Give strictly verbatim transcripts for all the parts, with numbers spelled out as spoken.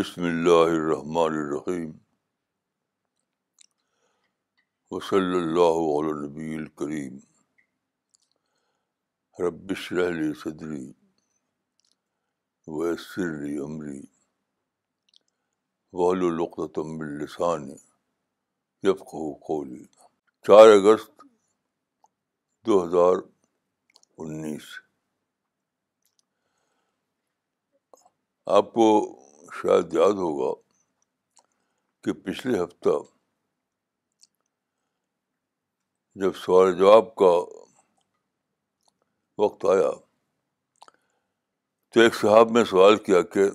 بسم اللہ الرحمن الرحیم وصلی اللہ علی نبی الکریم رب اشرح لی صدری ویسر لی امری واحلل عقدۃ من لسانی یفقہوا قولی. چار اگست دو ہزار انیس. آپ کو شاید یاد ہوگا کہ پچھلے ہفتہ جب سوال جواب کا وقت آیا تو ایک صاحب نے سوال کیا کہ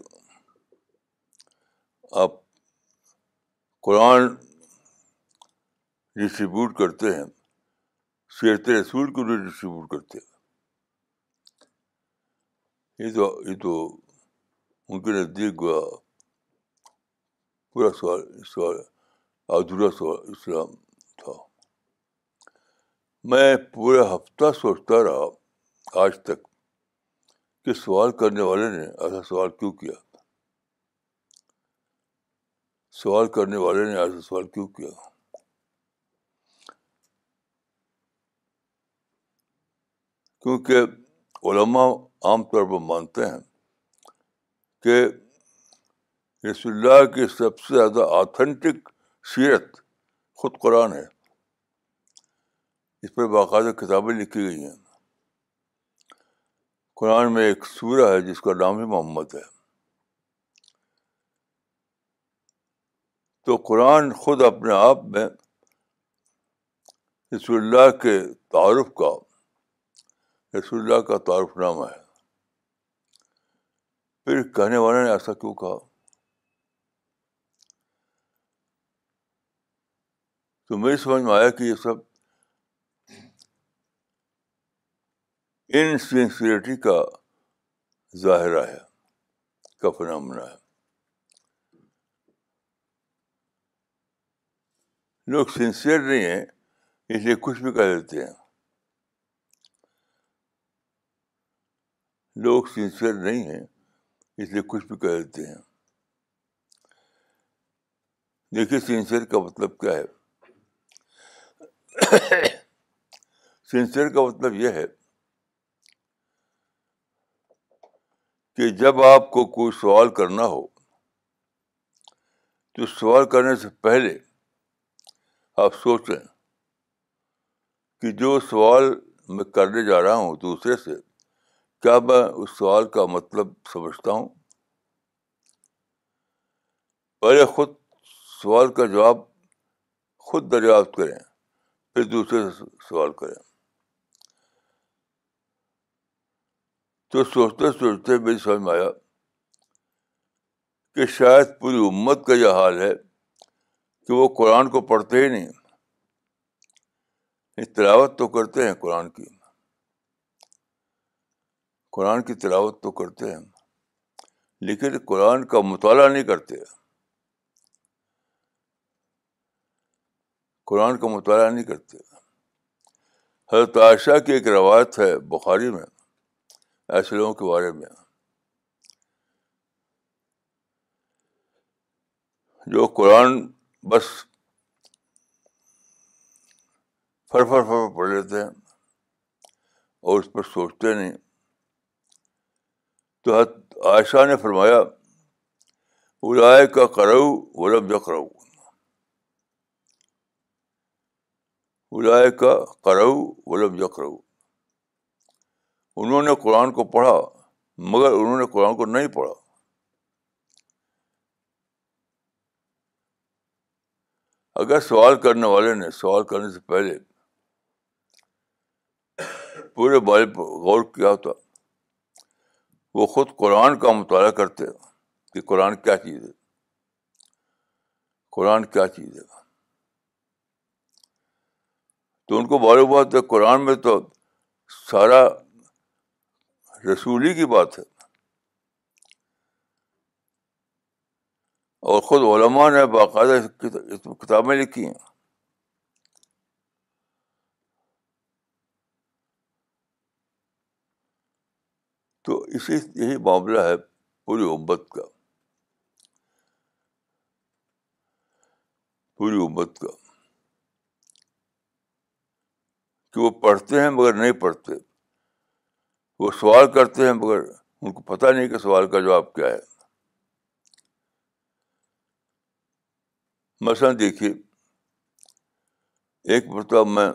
آپ قرآن ڈسٹریبیوٹ کرتے ہیں، سیرت رسول کو بھی ڈسٹریبیوٹ کرتے ہیں. یہ تو یہ تو ان کے نزدیک گوا پورا سوال سوال ادھورا سوال اسلام تھا. میں پورا ہفتہ سوچتا رہا آج تک کہ سوال کرنے والے نے ایسا سوال کیوں کیا، سوال کرنے والے نے ایسا سوال کیوں کیا. کیونکہ علماء عام طور پر مانتے ہیں کہ رسول اللہ کی سب سے زیادہ آتھینٹک سیرت خود قرآن ہے. اس پر باقاعدہ کتابیں لکھی گئی ہیں. قرآن میں ایک سورہ ہے جس کا نام ہی محمد ہے. تو قرآن خود اپنے آپ میں رسول اللہ کے تعارف کا رسول اللہ کا تعارف نامہ ہے. پھر کہنے والے نے ایسا کیوں کہا؟ تو میری سمجھ میں آیا کہ یہ سب انسنسیریٹی کا ظاہرہ ہے، کا فنامنا ہے. لوگ سنسیئر نہیں ہیں، اس لیے کچھ بھی کہہ دیتے ہیں. لوگ سنسیئر نہیں ہیں اس لیے کچھ بھی کہہ دیتے ہیں. دیکھیے سنسیئر کا مطلب کیا ہے. سنسیئر کا مطلب یہ ہے کہ جب آپ کو کوئی سوال کرنا ہو تو سوال کرنے سے پہلے آپ سوچیں کہ جو سوال میں کرنے جا رہا ہوں دوسرے سے، کیا میں اس سوال کا مطلب سمجھتا ہوں؟ پہلے خود سوال کا جواب خود دریافت کریں، پھر دوسرے سے سوال کریں. تو سوچتے سوچتے میری سمجھ میں آیا کہ شاید پوری امت کا یہ حال ہے کہ وہ قرآن کو پڑھتے ہی نہیں. تلاوت تو کرتے ہیں قرآن کی، قرآن کی تلاوت تو کرتے ہیں، لیکن قرآن کا مطالعہ نہیں کرتے. قرآن کا مطالعہ نہیں کرتے. حضرت عائشہ کی ایک روایت ہے بخاری میں ایسے لوگوں کے بارے میں جو قرآن بس فر فر فر پڑھ لیتے ہیں اور اس پر سوچتے نہیں. تو عائشہ نے فرمایا اولائے کا قرؤ ولم یقرؤ، اولائے کا قرؤ ولم یقرؤ، انہوں نے قرآن کو پڑھا مگر انہوں نے قرآن کو نہیں پڑھا. اگر سوال کرنے والے نے سوال کرنے سے پہلے پورے بارے پر غور کیا ہوتا، وہ خود قرآن کا مطالعہ کرتے کہ قرآن کیا چیز ہے، قرآن کیا چیز ہے، تو ان کو معلوم ہوا کہ قرآن میں تو سارا رسولی کی بات ہے. اور خود علماء نے باقاعدہ کتابیں لکھی ہیں. تو اسی یہی معاملہ ہے پوری امت کا. پوری امت کا کہ وہ پڑھتے ہیں مگر نہیں پڑھتے، وہ سوال کرتے ہیں مگر ان کو پتہ نہیں کہ سوال کا جواب کیا ہے. مثلا دیکھیے، ایک مرتبہ میں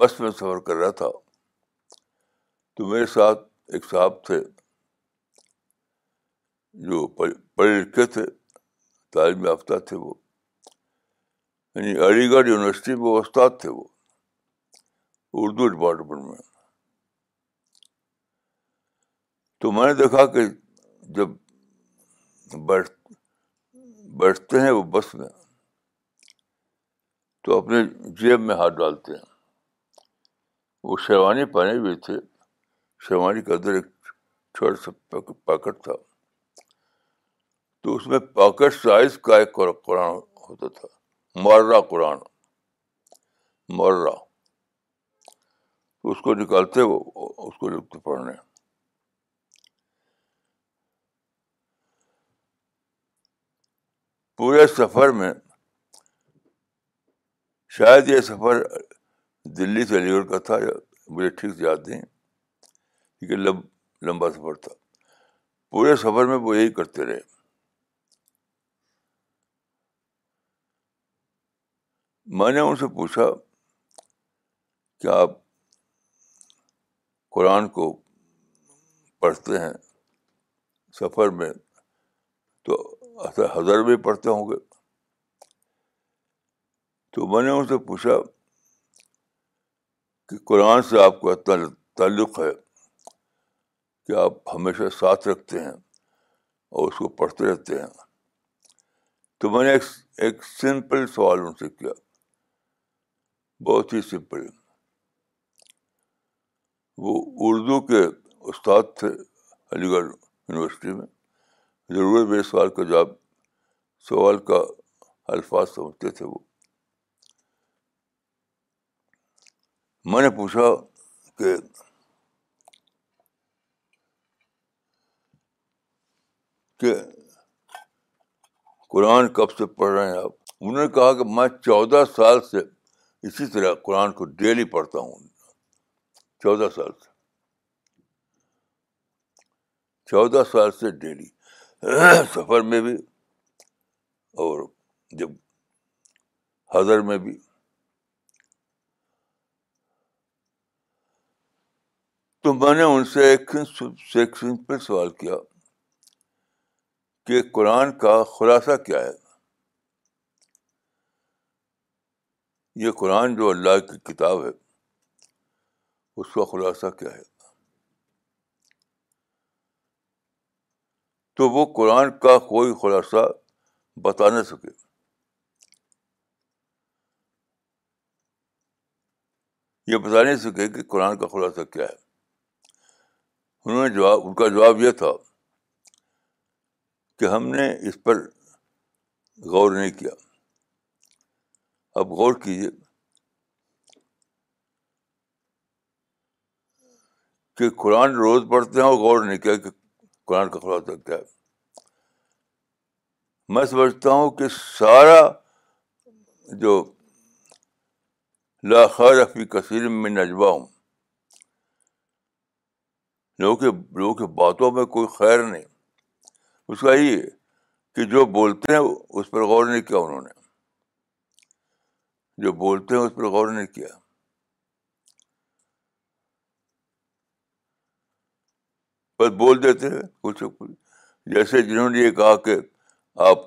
بس میں سفر کر رہا تھا تو میرے ساتھ ایک صاحب تھے جو پڑھے لکھے تھے، تعلیم یافتہ تھے، وہ یعنی علی گڑھ یونیورسٹی میں وہ استاد تھے، وہ اردو ڈپارٹمنٹ میں. تو میں نے دیکھا کہ جب بیٹھ بیٹھتے ہیں وہ بس میں تو اپنے جیب میں ہاتھ ڈالتے ہیں. وہ شیروانی پہنے ہوئے تھے، شیروانی کے اندر ایک چھوٹا سا پاکٹ تھا تو اس میں پاکٹ سائز کا ایک قرآن ہوتا تھا، مورا قرآن، مورا. اس کو نکالتے وہ اس کو لگتے پڑھنے. پورے سفر میں، شاید یہ سفر دلی سے علی گڑھ کا تھا، مجھے ٹھیک سے یاد نہیں کیونکہ لب لمبا سفر تھا، پورے سفر میں وہ یہی کرتے رہے. میں نے ان سے پوچھا کہ آپ قرآن کو پڑھتے ہیں سفر میں تو ہزار بھی پڑھتے ہوں گے. تو میں نے ان سے پوچھا کہ قرآن سے آپ کا تعلق ہے کہ آپ ہمیشہ ساتھ رکھتے ہیں اور اس کو پڑھتے رہتے ہیں. تو میں نے ایک ایک سمپل سوال ان سے کیا، بہت ہی سمپل. وہ اردو کے استاد تھے علی گڑھ یونیورسٹی میں، ضرور میرے سوال کا جواب، سوال کا الفاظ سمجھتے تھے وہ. میں نے پوچھا کہ کہ قرآن کب سے پڑھ رہے ہیں آپ؟ انہوں نے کہا کہ میں چودہ سال سے اسی طرح قرآن کو ڈیلی پڑھتا ہوں، چودہ سال سے چودہ سال سے ڈیلی، سفر میں بھی اور جب حضر میں بھی. تو میں نے ان سے ایک سمپل سوال کیا کہ قرآن کا خلاصہ کیا ہے؟ یہ قرآن جو اللہ کی کتاب ہے اس کا خلاصہ کیا ہے؟ تو وہ قرآن کا کوئی خلاصہ بتا نہ سکے. یہ بتا نہیں سکے کہ قرآن کا خلاصہ کیا ہے. انہوں نے جواب، ان کا جواب یہ تھا کہ ہم نے اس پر غور نہیں کیا. اب غور کیجیے کہ قرآن روز پڑھتے ہیں اور غور نہیں کیا کہ قرآن کا خلاصہ کیا ہے. میں سمجھتا ہوں کہ سارا جو لا خیر فی کثیر من نجواہم، لوگوں کے لوگوں کے باتوں میں کوئی خیر نہیں، اس کا یہ کہ جو بولتے ہیں اس پر غور نہیں کیا انہوں نے جو بولتے ہیں اس پر غور نہیں کیا. بس بول دیتے ہیں کچھ جیسے جنہوں نے یہ کہا کہ آپ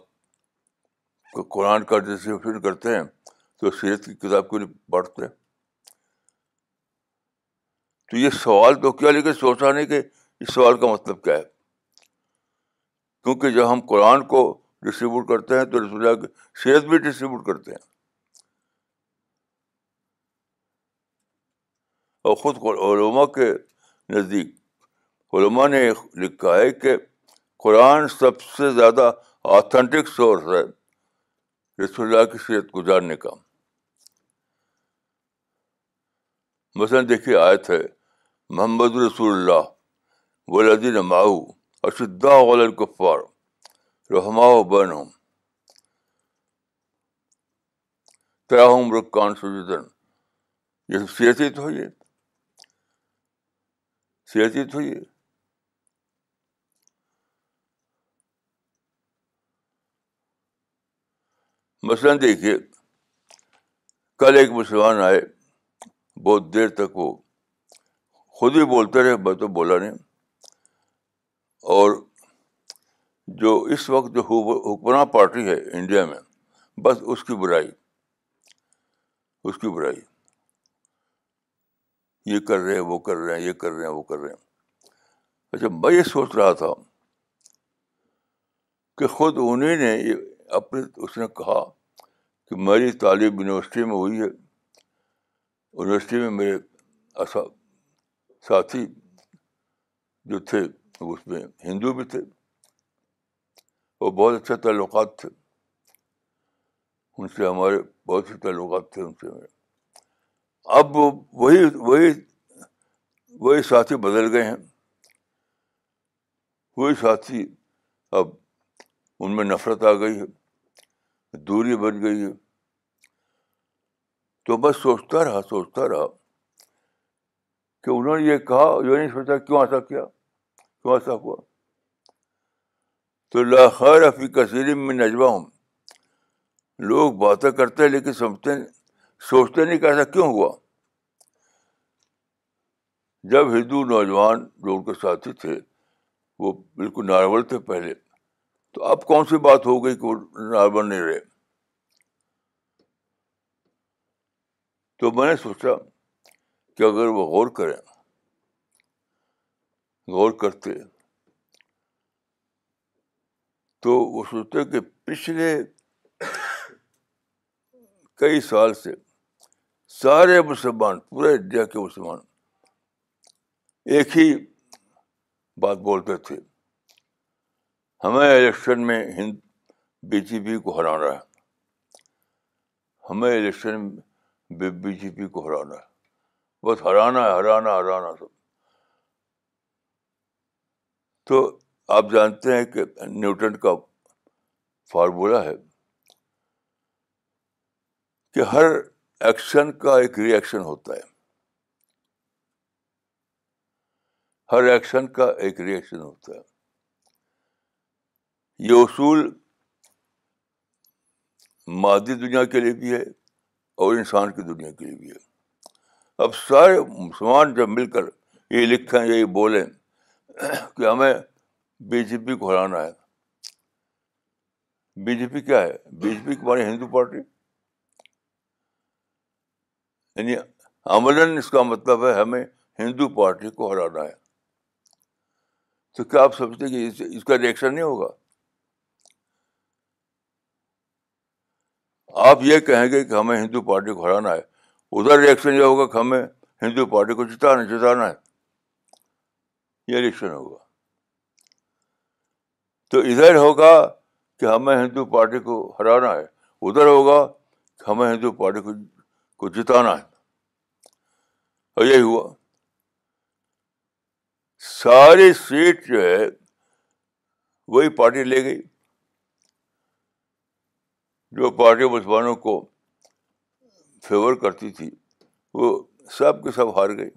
قرآن کا ڈسکرپشن کرتے ہیں تو سیرت کی کتاب کیوں نہیں پڑھتے؟ تو یہ سوال تو کیا لیکن سوچا نہیں کہ اس سوال کا مطلب کیا ہے، کیونکہ جب ہم قرآن کو ڈسٹریبیوٹ کرتے ہیں تو رسول اللہ کی سیرت بھی ڈسٹریبیوٹ کرتے ہیں اور خود علماء کے نزدیک علماء نے لکھا ہے کہ قرآن سب سے زیادہ آتھینٹک سورس ہے رسول اللہ کی سیرت کو جاننے کا. مثلا دیکھیے آیت ہے محمد رسول اللہ والذین معہ اشداء علی الکفار رحماء بینہم. تراہم رکعان سجدن. یہ سب سیرتی تو ہوئی ہے سیرتی تو ہوئی ہے مثلاً دیکھیے کل ایک مسلمان آئے, بہت دیر تک وہ خود ہی بولتے رہے, میں تو بولا نہیں. اور جو اس وقت جو حکمراں پارٹی ہے انڈیا میں, بس اس کی برائی اس کی برائی یہ کر رہے ہیں وہ کر رہے ہیں یہ کر رہے ہیں وہ کر رہے ہیں. اچھا میں یہ سوچ رہا تھا کہ خود انہیں نے یہ اپنے اس نے کہا کہ میری تعلیم یونیورسٹی میں ہوئی ہے, یونیورسٹی میں میرے ساتھی جو تھے اس میں ہندو بھی تھے, وہ بہت اچھے تعلقات تھے ان سے, ہمارے بہت سے تعلقات تھے ان سے میرے. اب وہی وہی وہی ساتھی بدل گئے ہیں, وہی ساتھی اب ان میں نفرت آ گئی ہے, دوری بن گئی ہے. تو بس سوچتا رہا سوچتا رہا کہ انہوں نے یہ کہا, یہ نہیں سوچا کیوں ایسا کیا, کیوں ایسا ہوا. تو لا خیر فی کثیر من نجواہم, لوگ باتیں کرتے ہیں لیکن سمجھتے نہیں, سوچتے نہیں کہ ایسا کیوں ہوا. جب ہندو نوجوان جو ان کے ساتھی تھے وہ بالکل نارمل تھے پہلے, تو اب کون سی بات ہو گئی کہ وہ نارمل نہیں رہے. تو میں نے سوچا کہ اگر وہ غور کریں, غور کرتے تو وہ سوچتے کہ پچھلے کئی سال سے سارے مسلمان, پورے انڈیا کے مسلمان ایک ہی بات بولتے تھے, ہمیں الیکشن میں ہند بی جے پی کو ہرانا ہے, ہمیں الیکشن میں بی جے پی کو ہرانا ہے, بس ہرانا ہے ہرانا ہرانا سب. تو آپ جانتے ہیں کہ نیوٹن کا فارمولا ہے کہ ہر ایکشن کا ایک ری ایکشن ہوتا ہے, ہر ایکشن کا ایک ری ایکشن ہوتا ہے. یہ اصول مادی دنیا کے لیے بھی ہے اور انسان کی دنیا کے لیے بھی ہے. اب سارے مسلمان جب مل کر یہ لکھیں, یہی بولیں کہ ہمیں بی جے پی کو ہرانا ہے. بی جے پی کیا ہے؟ بی جے پی ہماری ہندو پارٹی, یعنی عملاً اس کا مطلب ہے ہمیں ہندو پارٹی کو ہرانا ہے. تو کیا آپ سمجھتے ہیں کہ اس کا ریئیکشن نہیں ہوگا؟ آپ یہ کہیں گے کہ ہمیں ہندو پارٹی کو ہرانا ہے, ادھر ریئیکشن یہ ہوگا کہ ہمیں ہندو پارٹی کو جتانا جتانا ہے, یہ ریئیکشن ہوگا. تو ادھر ہوگا کہ ہمیں ہندو پارٹی کو ہرانا ہے, ادھر ہوگا کہ ہمیں ہندو پارٹی کو کو جتانا ہے. اور یہی ہوا, ساری سیٹ جو ہے وہی پارٹی لے گئی جو پارٹی مسلمانوں کو فیور کرتی تھی, وہ سب کے سب ہار گئی.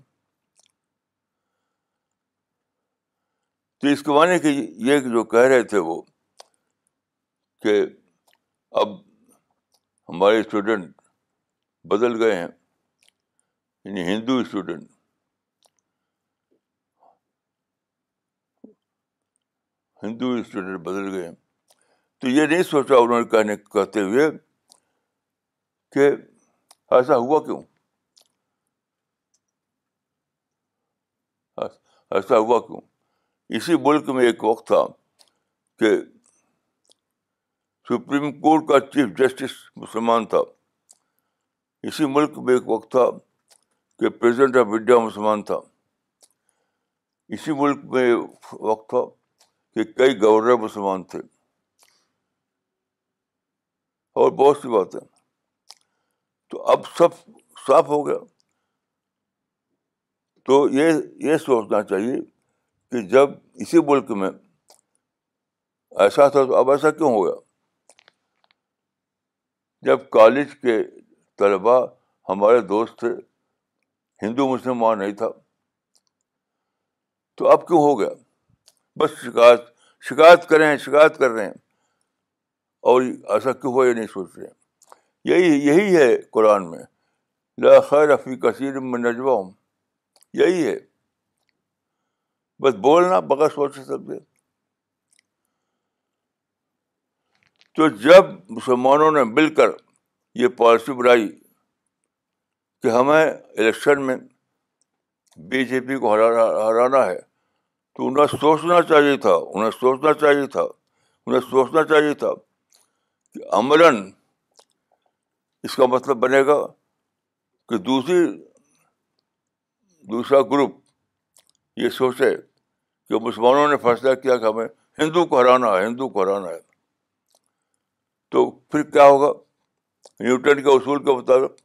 تو اس کے معنی کہ یہ جو کہہ رہے تھے وہ کہ اب ہمارے اسٹوڈنٹ بدل گئے ہیں, یعنی ہندو اسٹوڈنٹ, ہندو اسٹوڈنٹ بدل گئے ہیں. تو یہ نہیں سوچا انہوں نے کہنے کہتے ہوئے کہ ایسا ہوا کیوں, ایسا ہوا کیوں. اسی ملک میں ایک وقت تھا کہ سپریم کورٹ کا چیف جسٹس مسلمان تھا, اسی ملک میں ایک وقت تھا کہ پریزیڈنٹ آف انڈیا مسلمان تھا, اسی ملک میں وقت تھا کہ کئی گورنر مسلمان تھے, اور بہت سی باتیں. تو اب سب صاف ہو گیا. تو یہ یہ سوچنا چاہیے کہ جب اسی ملک میں ایسا تھا تو اب ایسا کیوں ہو گیا. جب کالج کے طلباء ہمارے دوست تھے, ہندو مسلمان نہیں تھا, تو اب کیوں ہو گیا؟ بس شکایت شکایت کر رہے ہیں شکایت کر رہے ہیں اور ایسا کیوں ہوا یہ نہیں سوچ رہے ہیں. یہی یہی ہے قرآن میں, لا خیر فی کثیر من نجواہم, یہی ہے, بس بولنا بغیر سوچے سمجھے. تو جب مسلمانوں نے مل کر یہ پالیسی بنائی کہ ہمیں الیکشن میں بی جے پی کو ہرانا ہے, تو انہیں سوچنا چاہیے تھا انہیں سوچنا چاہیے تھا انہیں سوچنا چاہیے تھا کہ عملاً اس کا مطلب بنے گا کہ دوسری دوسرا گروپ یہ سوچے کہ مسلمانوں نے فیصلہ کیا کہ ہمیں ہندو کو ہرانا ہے ہندو کو ہرانا ہے تو پھر کیا ہوگا؟ نیوٹن کے اصول کے مطابق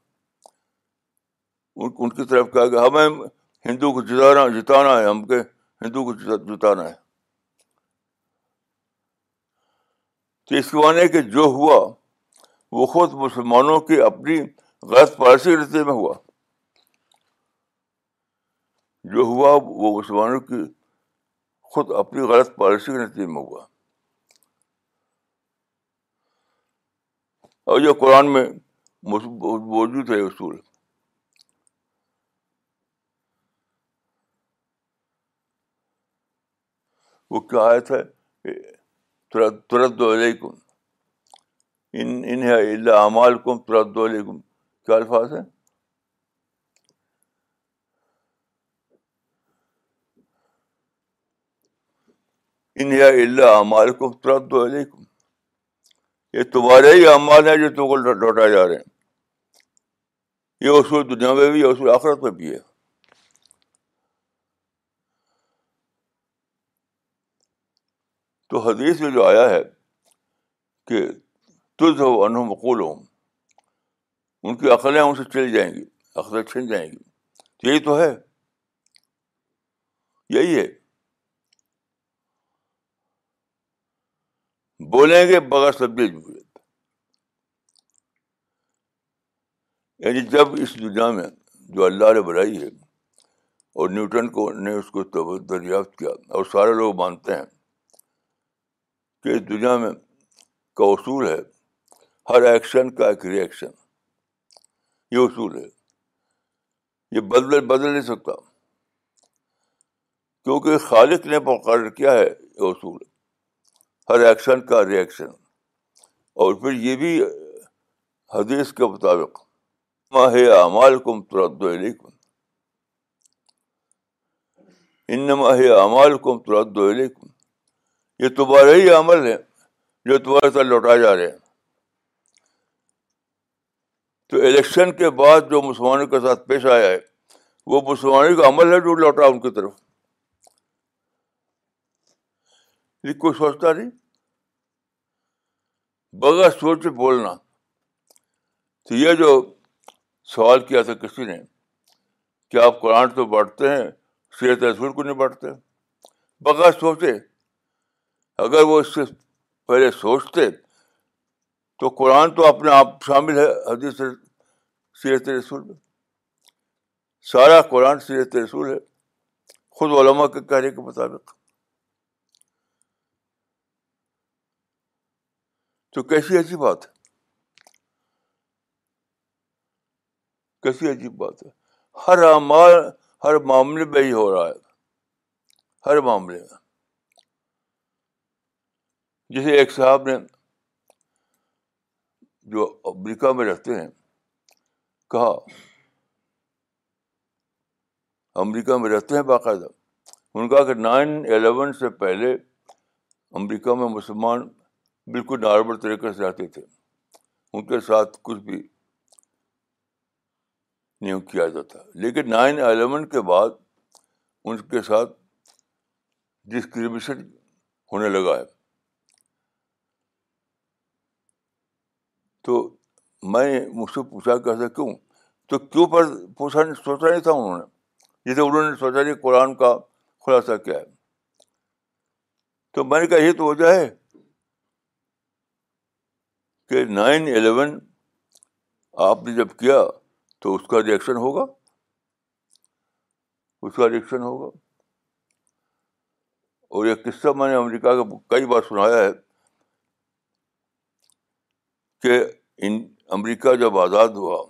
ان کی طرف کہا کہ ہمیں ہندو کو جتانا جتانا ہے ہم کے ہندو کو جتانا ہے. تو اس معنی کہ جو ہوا وہ خود مسلمانوں کی اپنی غلط پالیسی کے نتیجے میں ہوا, جو ہوا وہ مسلمانوں کی خود اپنی غلط پالیسی کے نتیجے میں ہوا. اور یہ قرآن میں موجود ہے اصول. وہ کیا آیت ہے؟ ترد علیکم ان ان ہے الا اعمالکم ترد علیکم, کیا الفاظ ہیں؟ ان ہے الا اعمالکم ترد علیکم, یہ تمہارے ہی اعمال ہیں جو تم کو لوٹائے جا رہے ہیں. یہ اصول دنیا میں بھی ہے, اصول آخرت میں بھی ہے. تو حدیث میں جو آیا ہے کہ تجھ ہو انہم مقول ہوں, ان کی عقلیں ان سے چل جائیں گی, عقلیں چھن جائیں گی, تو یہی تو ہے, یہی ہے, بولیں گے بغیر سمجھے جملے. یعنی جب اس دنیا میں جو اللہ نے بنائی ہے اور نیوٹن کو نے اس کو دریافت کیا اور سارے لوگ مانتے ہیں کہ اس دنیا میں کا اصول ہے ہر ایکشن کا ایک ری ایکشن, یہ اصول ہے, یہ بدل بدل نہیں سکتا کیونکہ خالق نے مقرر کیا ہے یہ اصول, ہر ایکشن کا ری ایکشن. اور پھر یہ بھی حدیث کے مطابق ما ہے اعمالکم ترد علیکم انما ہے اعمالکم ترد علیکم, یہ تمہارے ہی عمل ہیں جو تمہارے ساتھ لوٹائے جا رہے ہیں. تو الیکشن کے بعد جو مسلمانوں کے ساتھ پیش آیا ہے وہ مسلمانوں کا عمل ہے جو لوٹا ان کی طرف, لیکن کوئی سوچتا نہیں, بغیر سوچے بولنا. تو یہ جو سوال کیا تھا کسی نے کہ آپ قرآن تو بانٹتے ہیں سیرت رسول کو نہیں بانٹتے, بغیر سوچے, اگر وہ اس سے پہلے سوچتے تو قرآن تو اپنے آپ شامل ہے حدیث سیرت رسول میں, سارا قرآن سیرت رسول ہے خود علماء کے کہنے کے مطابق. تو کیسی عجیب بات ہے, کیسی عجیب بات ہے. ہر اعمال ہر معاملے میں ہی ہو رہا ہے, ہر معاملے میں. جیسے ایک صاحب نے جو امریکہ میں رہتے ہیں کہا, امریکہ میں رہتے ہیں باقاعدہ, ان کا کہ نائن الیون سے پہلے امریکہ میں مسلمان بالکل نارمل طریقے سے رہتے تھے, ان کے ساتھ کچھ بھی نہیں کیا جاتا, لیکن نائن الیون کے بعد ان کے ساتھ ڈسکریمنیشن ہونے لگا ہے. تو میں مجھ سے پوچھا کہ ایسا کیوں, تو کیوں پر پوچھا سوچا نہیں تھا انہوں نے, جیسے انہوں نے سوچا نہیں قرآن کا خلاصہ کیا ہے. تو میں نے کہا یہ تو وجہ ہے کہ نائن الیون آپ نے جب کیا تو اس کا ریئیکشن ہوگا اس کا ریئیکشن ہوگا اور یہ قصہ میں نے امریکہ کا کئی بار سنایا ہے کہ ان امریکہ جب آزاد ہوا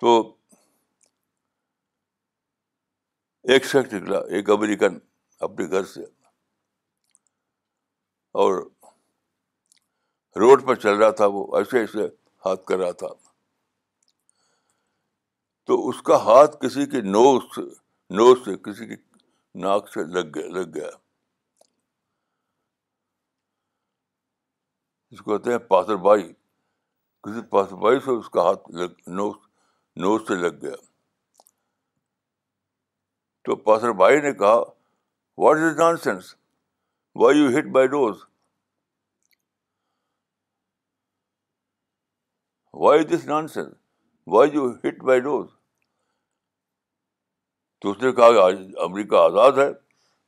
تو ایک شخص نکلا, ایک امریکن, اپنے گھر سے اور روڈ پر چل رہا تھا. وہ ایسے ایسے ہاتھ کر رہا تھا, تو اس کا ہاتھ کسی کی نوز سے نوز سے کسی کی ناک سے لگ گیا لگ گیا اس کو کہتے ہیں پاسر بائی. کسی پاسر بائی سے اس کا ہاتھ لگ نوز نوز سے لگ گیا. تو پاسر بائی نے کہا, what is nonsense, why you hit by nose, why this nonsense, why you hit by nose. تو اس نے کہا امریکہ آزاد ہے,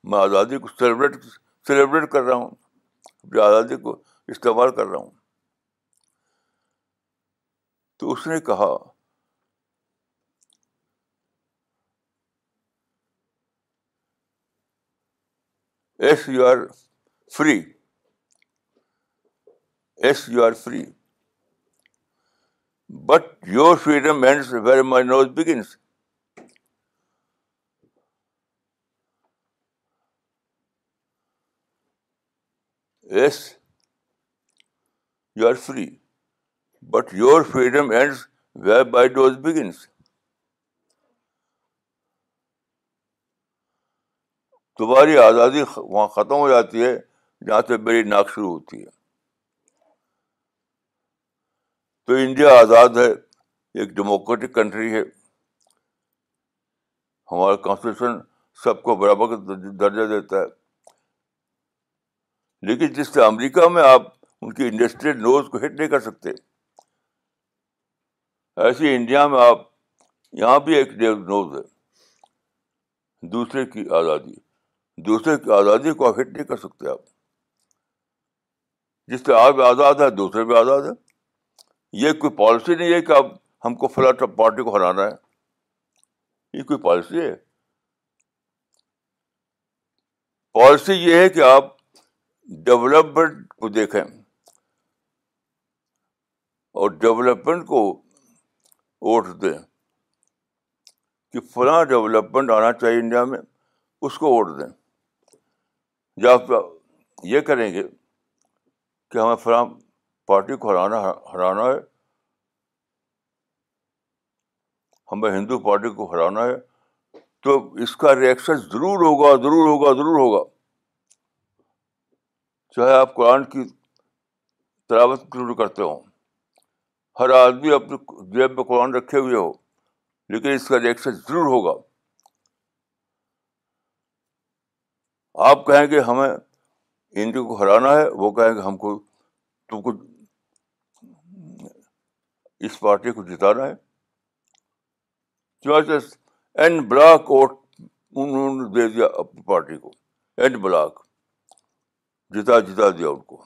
میں آزادی کو سیلیبریٹ سیلیبریٹ کر رہا ہوں, اپنی آزادی کو استعمال کر رہا ہوں. تو اس نے کہا as you are free, as you are free, but your freedom ends where my nose begins. As you are free but your freedom ends where my nose begins. تمہاری آزادی وہاں ختم ہو جاتی ہے جہاں سے میری ناک شروع ہوتی ہے. تو انڈیا آزاد ہے, ایک ڈیموکریٹک کنٹری ہے, ہمارا کانسٹیٹیوشن سب کو برابر کا درجہ دیتا ہے, لیکن جس سے امریکہ میں آپ ان کی انڈسٹریل نوز کو ہٹ نہیں کر سکتے, ایسی انڈیا میں آپ یہاں بھی ایک نوز ہے دوسرے کی آزادی, دوسرے کی آزادی کو آپ ہٹ نہیں کر سکتے. آپ جس سے آپ آزاد ہے دوسرے بھی آزاد ہے. یہ کوئی پالیسی نہیں ہے کہ آپ ہم کو فلاں پارٹی کو ہرانا ہے, یہ کوئی پالیسی ہے؟ پالیسی یہ ہے کہ آپ ڈیولپمنٹ کو دیکھیں اور ڈیولپمنٹ کو ووٹ دیں کہ فلاں ڈیولپمنٹ آنا چاہیے انڈیا میں, اس کو ووٹ دیں. جب آپ یہ کریں گے کہ ہمیں فلاں پارٹی کو ہرانا ہرانا ہے, ہمیں ہندو پارٹی کو ہرانا ہے, تو اس کا ریئیکشن ضرور ہوگا ضرور ہوگا ضرور ہوگا چاہے آپ قرآن کی تلاوت ضرور کرتے ہوں, ہر آدمی اپنے جیب میں قرآن رکھے ہوئے ہو, لیکن اس کا ریئیکشن ضرور ہوگا. آپ کہیں گے ہمیں انڈیا کو ہرانا ہے, وہ کہیں گے ہم کو تم کو اس پارٹی کو جتانا ہے. چنانچہ این بلاک ووٹ انہوں نے دے دیا اپنی پارٹی کو, این بلاک جتا جتا دیا ان کو.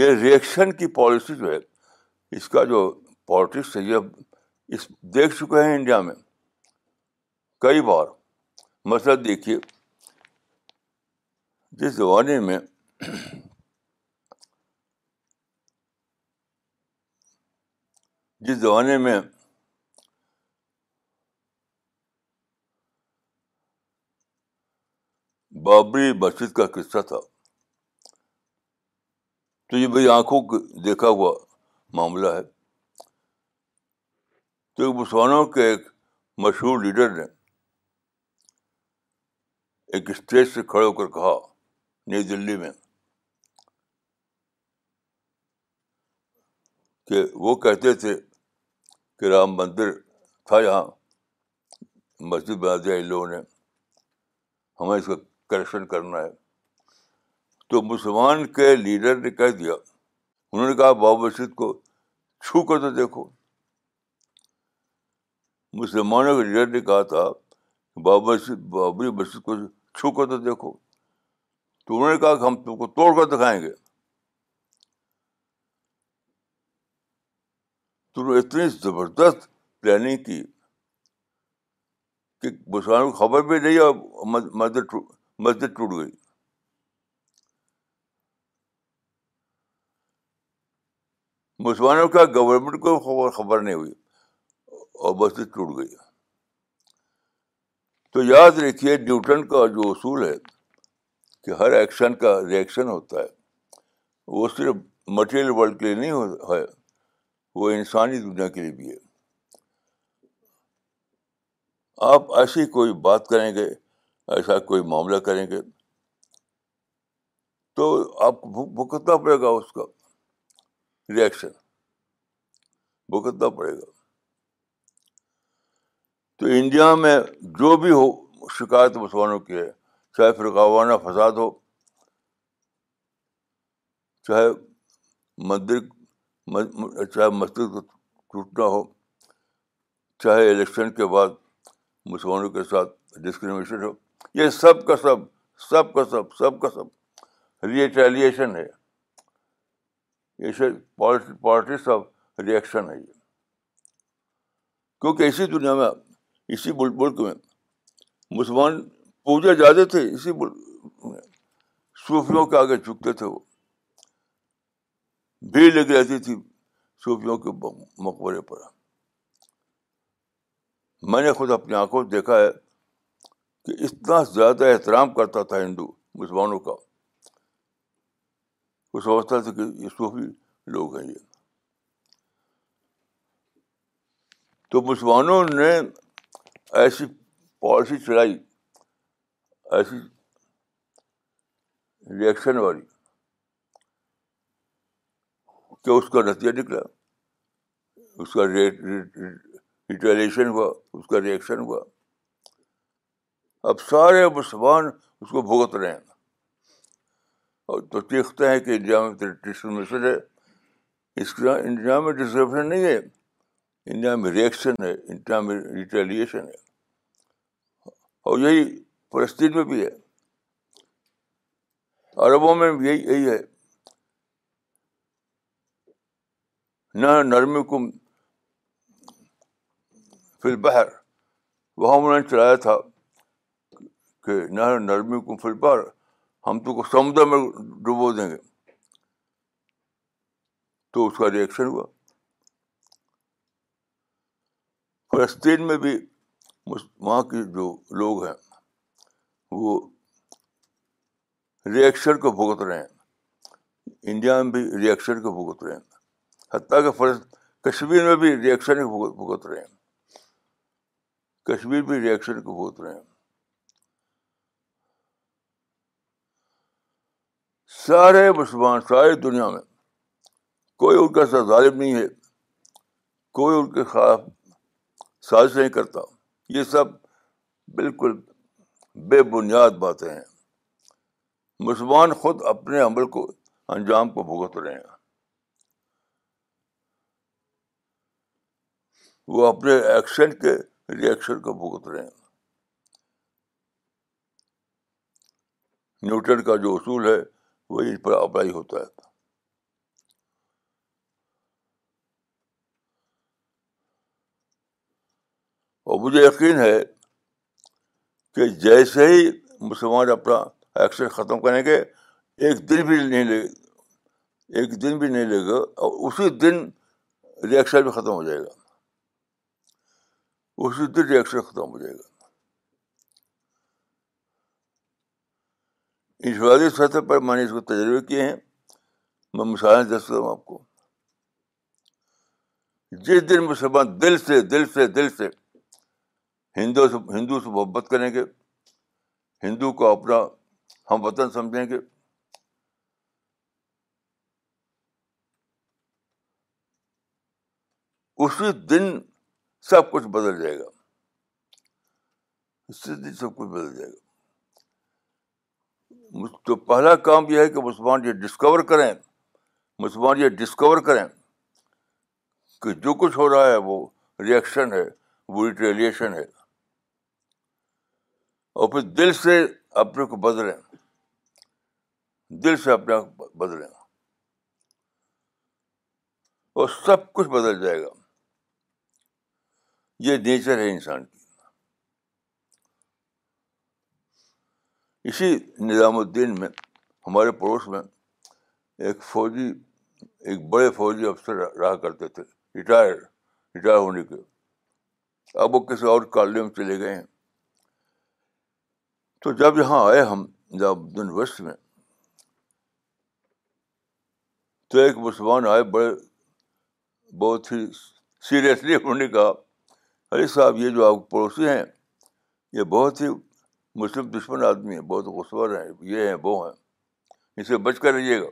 یہ ریئیکشن کی پالیسی جو ہے, اس کا جو پالیٹکس ہے, یہ اس دیکھ چکے ہیں انڈیا میں کئی بار. مثلا دیکھیے, جس زمانے میں جس زمانے میں بابری مسجد کا قصہ تھا, تو یہ بھائی آنکھوں کو دیکھا ہوا معاملہ ہے. تو مسلمانوں کے ایک مشہور لیڈر نے ایک اسٹیج سے کھڑے ہو کر کہا نئی دلی میں کہ وہ کہتے تھے کہ رام مندر تھا, یہاں مسجد بنا دیا ان لوگوں نے, ہمیں اس کا کریکشن کرنا ہے. تو مسلمان کے لیڈر نے کہہ دیا, انہوں نے کہا بابری مسجد کو چھو کر تو دیکھو. مسلمانوں کے لیڈر نے کہا تھا بابری بابری مسجد کو چھو کر تو دیکھو. تو انہوں نے کہا کہ ہم تم کو توڑ کر دکھائیں گے. تو انہوں نے اتنی زبردست پلاننگ کی کہ مسلمانوں کو خبر بھی نہیں اور مسجد مسجد ٹوٹ گئی. مسلمانوں کا گورنمنٹ کو خبر خبر نہیں ہوئی اور مسجد ٹوٹ گئی. تو یاد رکھیے نیوٹن کا جو اصول ہے کہ ہر ایکشن کا ریئیکشن ہوتا ہے, وہ صرف مٹیریل ورلڈ کے لیے نہیں ہے, وہ انسانی دنیا کے لیے بھی ہے. آپ ایسی کوئی بات کریں گے, ایسا کوئی معاملہ کریں گے تو آپ کو بھگتنا پڑے گا, اس کا ریئیکشن بھگتنا پڑے گا. تو انڈیا میں جو بھی ہو شکایت مسلمانوں کی ہے, چاہے فرقہ وارانہ فساد ہو, چاہے مندر چاہے مسجد کو ٹوٹنا ہو, چاہے الیکشن کے بعد مسلمانوں کے ساتھ ڈسکریمنیشن ہو, یہ سب کا سب سب کا سب سب کا سب ریٹیلیشن ہے. یہ پالیٹکس آف ریئیکشن ہے یہ, کیونکہ اسی دنیا میں اسی ملک میں مسلمان پوجے جاتے تھے, اسی صوفیوں کے آگے جھکتے تھے, وہ بھیڑ لگ رہتی تھی صوفیوں کے مقبرے پر. میں نے خود اپنی آنکھوں سے دیکھا ہے کہ اتنا زیادہ احترام کرتا تھا ہندو مسلمانوں کا, وہ سمجھتا تھا کہ یہ صوفی لوگ ہیں. یہ تو مسلمانوں نے ایسی پالیسی چلائی, ایسی ریئیکشن والی, کہ اس کا نتیجہ نکلا, اس کا ریٹیلیشن ہوا, اس کا ریئیکشن ہوا. اب سارے مسلمان اس کو بھگت رہے ہیں اور تو چیختے ہیں کہ انڈیا میں ڈسکریمنیشن ہے. اس کا انڈیا میں ڈسکریمنیشن نہیں ہے, انڈیا میں ریئیکشن ہے, انڈیا میں ریٹیلیشن ہے. اور یہی فلسطین میں بھی ہے, عربوں میں بھی یہی یہی ہے. نہ نرمی کم فی البحر, وہاں انہوں نے چلایا تھا کہ نہ نرمی کم فی البحر, ہم تو کو سمندر میں ڈبو دیں گے. تو اس کا ریئیکشن ہوا. فلسطین میں بھی وہاں کے جو لوگ ہیں وہ ریئیکشن کو بھگت رہے ہیں, انڈیا میں بھی ریئیکشن کو بھگت رہے ہیں, حتیٰ کہ فرض کشمیر میں بھی ریئیکشن کو بھگت رہے ہیں, کشمیر بھی ریئیکشن کو بھگت رہے ہیں. سارے مسلمان ساری دنیا میں کوئی ان کا ساتھ ظالم نہیں ہے, کوئی ان کے خلاف سازش نہیں کرتا. یہ سب بالکل بے بنیاد باتیں ہیں. مسلمان خود اپنے عمل کو انجام کو بھگت رہے ہیں, وہ اپنے ایکشن کے ریئیکشن کو بھگت رہے ہیں. نیوٹن کا جو اصول ہے وہی اس پر اپلائی ہوتا ہے. اور مجھے یقین ہے کہ جیسے ہی مسلمان اپنا ایکشن ختم کریں گے, ایک دن بھی نہیں لے ایک دن بھی نہیں لے گا, اور اسی دن ریئیکشن بھی ختم ہو جائے گا, اسی دن ریئیکشن ختم ہو جائے گا. انفرادی سطح پر میں نے اس کو تجربے کیے ہیں, میں مثالیں دے سکتا ہوں آپ کو. جس دن مسلمان دل سے دل سے دل سے ہندو سے ہندو سے محبت کریں گے, ہندو کو اپنا ہم وطن سمجھیں گے, اسی دن سب کچھ بدل جائے گا, اسی دن سب کچھ بدل جائے گا. تو پہلا کام یہ ہے کہ مسلمان یہ ڈسکور کریں مسلمان یہ ڈسکور کریں کہ جو کچھ ہو رہا ہے وہ ریئیکشن ہے, وہ ریٹیلیشن ہے. اور پھر دل سے اپنے کو بدلیں دل سے اپنے کو بدلیں اور سب کچھ بدل جائے گا. یہ نیچر ہے انسان کی. اسی نظام الدین میں ہمارے پڑوس میں ایک فوجی ایک بڑے فوجی افسر رہا کرتے تھے, ریٹائر ریٹائر ہونے کے, اب وہ کسی اور کالونی میں چلے گئے ہیں. تو جب یہاں آئے ہم نظام الدین ویسٹ میں تو ایک مسلمان آئے, بڑے بہت ہی سیریسلی انہوں نے کہا, ارے صاحب یہ جو آپ پڑوسی ہیں یہ بہت ہی مسلم دشمن آدمی ہیں, بہت غصور ہیں, یہ ہیں وہ ہیں, اس سے بچ کر رہیے گا.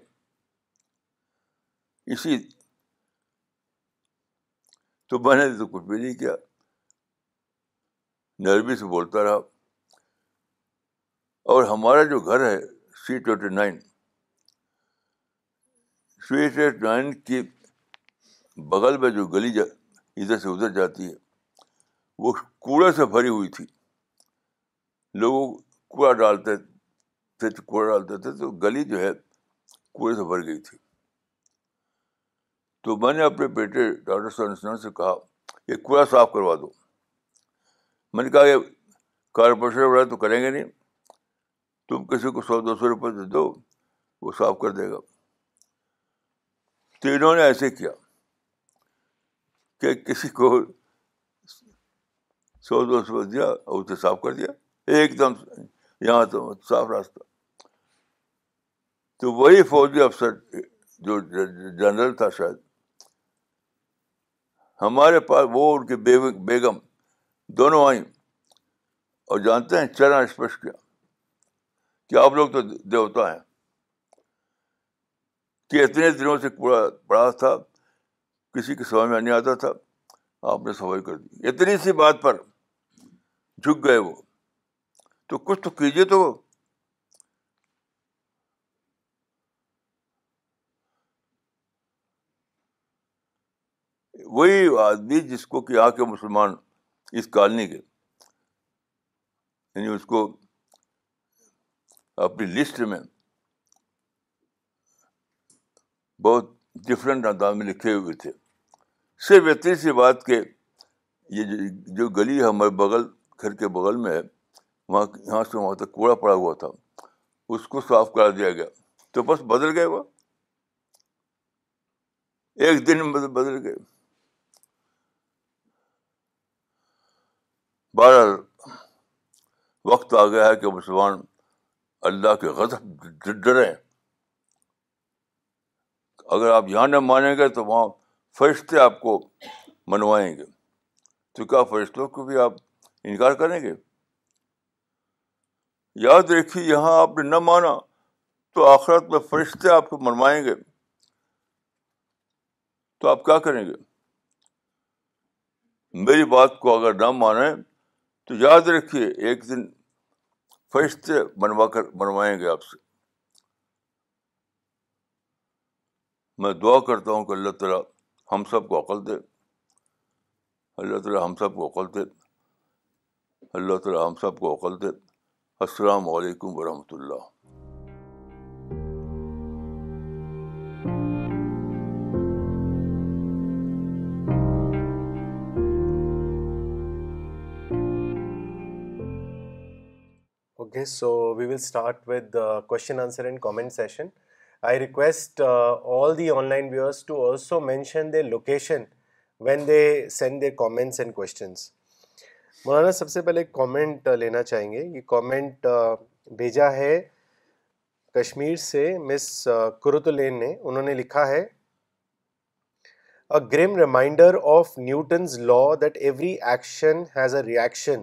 اسی تو میں نے تو کچھ بھی نہیں کیا, نرمی سے بولتا رہا. اور ہمارا جو گھر ہے C twenty nine C twenty nine کی بغل میں جو گلی جا ادھر سے ادھر جاتی ہے وہ کوڑے سے بھری ہوئی تھی. لوگوں کوڑا ڈالتے تھے تو کوڑا ڈالتے تھے تو گلی جو ہے کوڑے سے بھر گئی تھی. تو میں نے اپنے بیٹے ڈاکٹر سنسن سے کہا یہ کوڑا صاف کروا دو. میں نے کہا یہ کارپوریشن والا تو کریں گے نہیں, تم کسی کو سو دو سو روپئے دے دو وہ صاف کر دے گا. تینوں نے ایسے کیا کہ کسی کو سو دو سو روپئے دیا اور اسے صاف کر دیا ایک دم یہاں تو صاف راستہ. تو وہی فوجی افسر جو جنرل تھا شاید ہمارے پاس, وہ ان کے بیگم دونوں آئیں اور جانتے ہیں چرنا اسپرش کیا کہ آپ لوگ تو دیوتا ہیں کہ اتنے دنوں سے کوڑا پڑا تھا کسی کے سمجھ میں نہیں آتا تھا, آپ نے صفائی کر دی. اتنی سی بات پر جھک گئے وہ. تو کچھ تو کیجیے. تو وہی آدمی جس کو کہ آ کے مسلمان اس کالنی کے یعنی اس کو اپنی لسٹ میں بہت ڈفرینٹ انداز میں لکھے ہوئے تھے, صرف اتنی سی بات کہ یہ جو گلی ہمارے بغل گھر کے بغل میں ہے وہاں یہاں سے وہاں تک کوڑا پڑا ہوا تھا اس کو صاف کرا دیا گیا. تو بس بدل گئے, وہ ایک دن میں بدل گئے. بہرحال وقت آ گیا ہے کہ مسلمان اللہ کے غضب ڈریں. اگر آپ یہاں نہ مانیں گے تو وہاں فرشتے آپ کو منوائیں گے. تو کیا فرشتوں کو بھی آپ انکار کریں گے؟ یاد رکھیے, یہاں آپ نے نہ مانا تو آخرت میں فرشتے آپ کو منوائیں گے. تو آپ کیا کریں گے؟ میری بات کو اگر نہ مانیں تو یاد رکھیے ایک دن فرشتے منوا کر منوائیں گے آپ سے. میں دعا کرتا ہوں کہ اللہ تعالیٰ ہم سب کو عقل دے, اللہ تعالیٰ ہم سب کو عقل دے, اللہ تعالیٰ ہم سب کو عقل دے. السلام علیکم ورحمۃ اللہ. Okay, so we will start with the question answer and comment session. I request uh, all the online viewers to also mention their location when they send their comments and questions. مولانا سب سے پہلے comment لینا چاہیں گے. یہ comment بھیجا ہے کشمیر سے مس کرتولین نے. انہوں نے لکھا ہے A grim reminder of Newton's law that every action has a reaction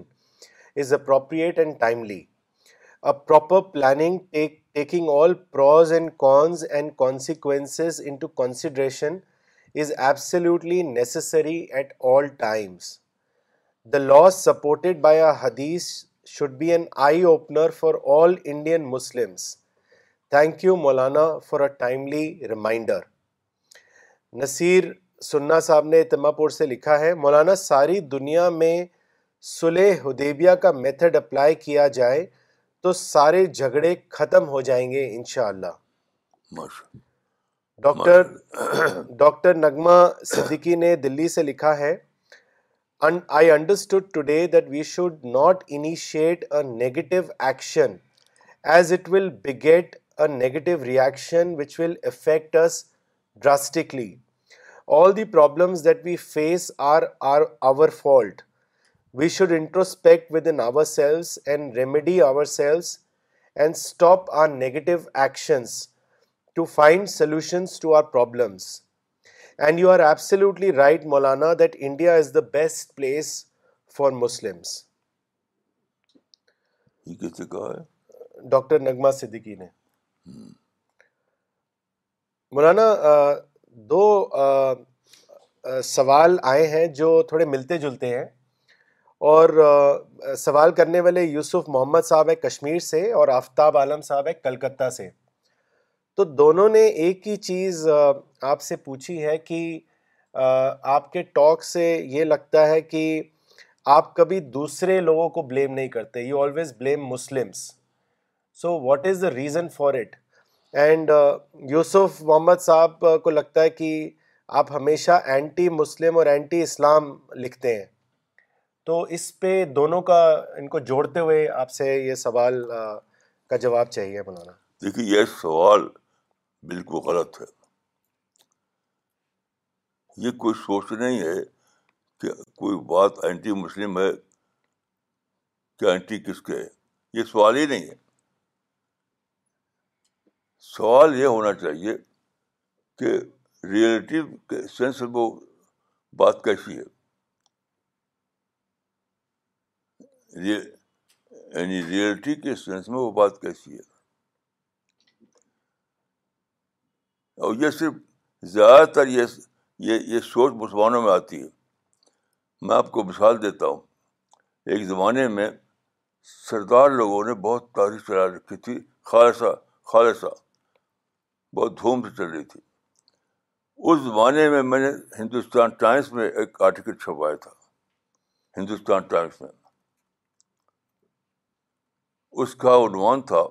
is appropriate and timely. A proper planning take, taking all pros and cons and consequences into consideration is absolutely necessary at all times. The law supported by a hadith should be an eye-opener for all Indian Muslims. Thank you, Maulana, for a timely reminder. Nasir Sunna Sahab نے تماپور سے لکھا ہے, مولانا ساری دنیا میں صلح حدیبیہ کا method apply کیا جائے تو سارے جھگڑے ختم ہو جائیں گے انشاءاللہ۔ ڈاکٹر ڈاکٹر نغمہ صدیقی نے دلی سے لکھا ہے، I understood today that we should not initiate a negative action as it will beget a negative reaction which will affect us drastically. All the problems that we face are are our fault. We should introspect within ourselves and remedy ourselves and stop our negative actions to find solutions to our problems. And you are absolutely right, Maulana, that India is the best place for Muslims. Ye kaise kaha hai Doctor Nagma Siddiqui ne? Hmm. Maulana, uh, دو uh, uh, سوال آئے ہیں جو تھوڑے ملتے جلتے ہیں، اور سوال کرنے والے یوسف محمد صاحب ہے کشمیر سے اور آفتاب عالم صاحب ہے کلکتہ سے۔ تو دونوں نے ایک ہی چیز آپ سے پوچھی ہے کہ آپ کے ٹاک سے یہ لگتا ہے کہ آپ کبھی دوسرے لوگوں کو بلیم نہیں کرتے، you always blame Muslims, so what is the reason for it? And Yusuf Muhammad صاحب کو لگتا ہے کہ آپ ہمیشہ اینٹی مسلم اور اینٹی اسلام لکھتے ہیں، تو اس پہ دونوں کا ان کو جوڑتے ہوئے آپ سے یہ سوال کا جواب چاہیے مولانا۔ دیکھیے یہ سوال بالکل غلط ہے، یہ کوئی سوچ نہیں ہے کہ کوئی بات اینٹی مسلم ہے کہ اینٹی کس کے ہے، یہ سوال ہی نہیں ہے۔ سوال یہ ہونا چاہیے کہ ریئلٹی کے سینس میں وہ بات کیسی ہے، یعنی ریئلٹی کے سینس میں وہ بات کیسی ہے۔ اور یہ صرف زیادہ تر یہ یہ سوچ مسلمانوں میں آتی ہے۔ میں آپ کو مثال دیتا ہوں، ایک زمانے میں سردار لوگوں نے بہت تاریخ چلا رکھی تھی، خالصہ خالصہ بہت دھوم سے چل رہی تھی۔ اس زمانے میں میں نے ہندوستان ٹائمس میں ایک آرٹیکل چھپایا تھا، ہندوستان ٹائمس میں، اس کا عنوان تھا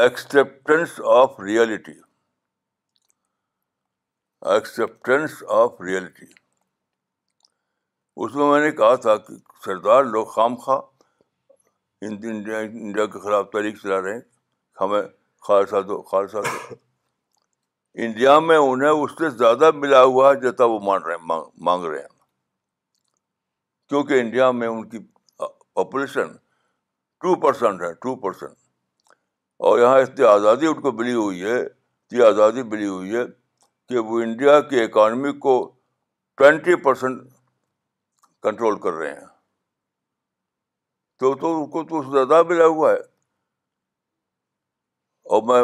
acceptance of reality, acceptance of reality. اس میں میں نے کہا تھا کہ سردار لوگ خام خواہ انڈیا انڈیا کے خلاف تحریک چلا رہے ہیں، ہمیں خالصہ دو خالصہ دو۔ انڈیا میں انہیں اس سے زیادہ ملا ہوا ہے جتنا وہ مان رہے ہیں مانگ رہے ہیں، کیونکہ انڈیا میں ان کی پاپولیشن ٹو پرسینٹ ہے، ٹو پرسینٹ، اور یہاں اتنی آزادی ان کو ملی ہوئی ہے، اتنی آزادی ملی ہوئی ہے کہ وہ انڈیا کی اکانومی کو ٹوینٹی پرسینٹ کنٹرول کر رہے ہیں، تو تو ان کو تو زیادہ ملا ہوا ہے۔ اور میں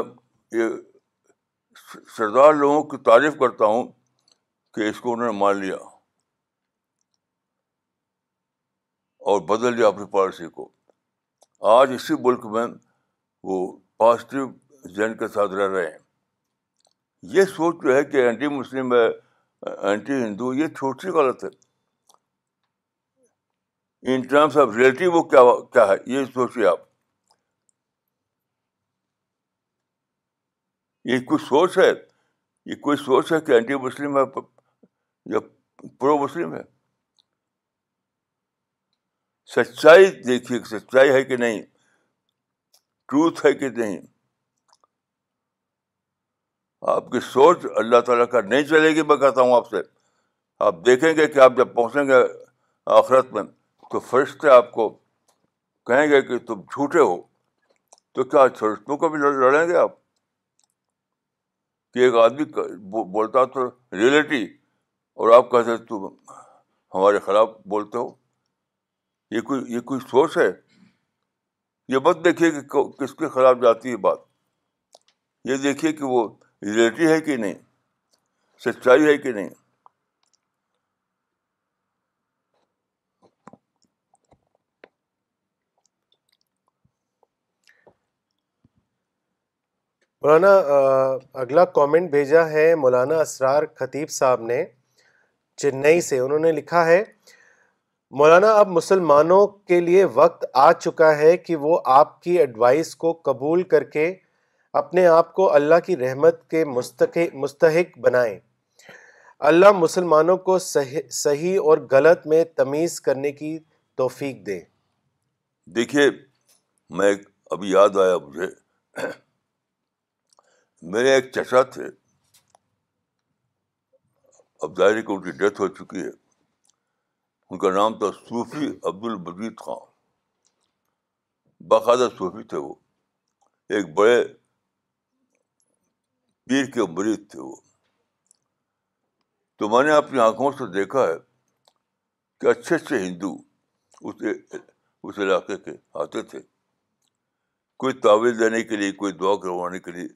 یہ سردار لوگوں کی تعریف کرتا ہوں کہ اس کو انہوں نے مان لیا اور بدل لیا اپنی پالیسی کو۔ آج اسی ملک میں وہ پازیٹیو ذہن کے ساتھ رہ رہے ہیں۔ یہ سوچ جو ہے کہ اینٹی مسلم ہے اینٹی ہندو، یہ چھوٹی غلط ہے۔ ان ٹرمس آف ریئلٹی وہ کیا کیا ہے یہ سوچیے آپ۔ یہ کوئی سوچ ہے، یہ کوئی سوچ ہے کہ اینٹی مسلم ہے یا پرو مسلم ہے؟ سچائی دیکھیے، سچائی ہے کہ نہیں، ٹروتھ ہے کہ نہیں۔ آپ کی سوچ اللہ تعالیٰ کا نہیں چلے گی، میں کہتا ہوں آپ سے۔ آپ دیکھیں گے کہ آپ جب پہنچیں گے آخرت میں تو فرشتے آپ کو کہیں گے کہ تم جھوٹے ہو، تو کیا فرشتوں کو بھی لڑیں گے آپ؟ کہ ایک آدمی بولتا تو ریئلٹی اور آپ کہتے تم ہمارے خلاف بولتے ہو، یہ کوئی یہ کوئی سوچ ہے؟ یہ مت دیکھیے کہ کس کے خلاف جاتی ہے بات، یہ دیکھیے کہ وہ ریئلٹی ہے کہ نہیں، سچائی ہے کہ نہیں۔ مولانا اگلا کامنٹ بھیجا ہے مولانا اسرار خطیب صاحب نے چنئی سے، انہوں نے لکھا ہے مولانا اب مسلمانوں کے لیے وقت آ چکا ہے کہ وہ آپ کی ایڈوائس کو قبول کر کے اپنے آپ کو اللہ کی رحمت کے مستحق بنائیں. اللہ مسلمانوں کو صحیح اور غلط میں تمیز کرنے کی توفیق دے. دیکھیے میں ابھی یاد آیا مجھے, میرے ایک چچا تھے, اب ظاہر ہے کہ ان کی ڈیتھ ہو چکی ہے, ان کا نام تھا صوفی عبد المجید خان, باقاعدہ صوفی تھے وہ, ایک بڑے پیر کے مریض تھے وہ. تو میں نے اپنی آنکھوں سے دیکھا ہے کہ اچھے اچھے ہندو اس اس علاقے کے آتے تھے, کوئی تعویذ دینے کے لیے, کوئی دعا کروانے کے لیے,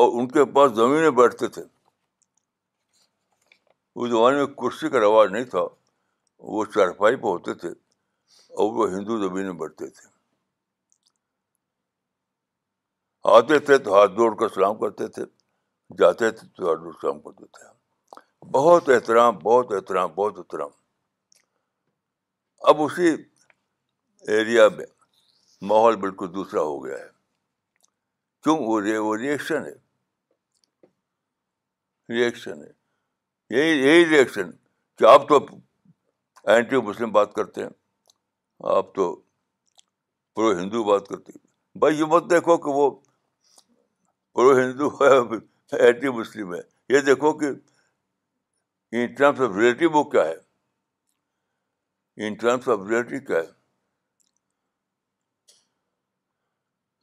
اور ان کے پاس زمینیں بیٹھتے تھے. اس زمانے میں کرسی کا رواج نہیں تھا, وہ چارپائی پہ ہوتے تھے اور وہ ہندو زمینیں بیٹھتے تھے. آتے تھے تو ہاتھ جوڑ کر سلام کرتے تھے, جاتے تھے تو ہاتھ جوڑ سلام کرتے تھے. بہت احترام بہت احترام بہت احترام. اب اسی ایریا میں ماحول بالکل دوسرا ہو گیا ہے, کیوں؟ وہ ری وہ ریئیکشن ہے, ریئیکشن ہے, یہی یہی ریئیکشن کہ آپ تو اینٹی مسلم بات کرتے ہیں, آپ تو پرو ہندو بات کرتے ہیں. بھائی یہ مت دیکھو کہ وہ پرو ہندو ہے اینٹی مسلم ہے, یہ دیکھو کہ ان ٹرمس آف ریلیٹو وہ کیا ہے, ان ٹرمس آف ریلیٹو کیا ہے.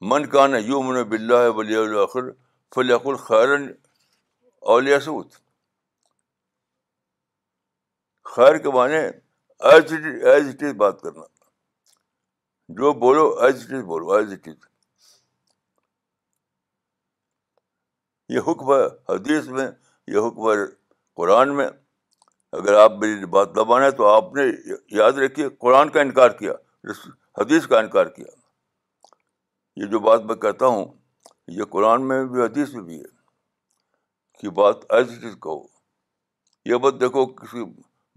من کان یؤمن باللہ والیوم الآخر فلیقل خیرا او لیصمت. خیر کے معنی ایز اٹ از بات کرنا, جو بولو ایز اٹ از بولو, ایز اٹ از. یہ حکم ہے حدیث میں, یہ حکم ہے قرآن میں. اگر آپ میری بات نہ مانیں تو آپ نے یاد رکھیے قرآن کا انکار کیا, حدیث کا انکار کیا. یہ جو بات میں کہتا ہوں یہ قرآن میں بھی حدیث میں بھی ہے کہ بات ایز اٹ از کہو, یہ بات دیکھو کسی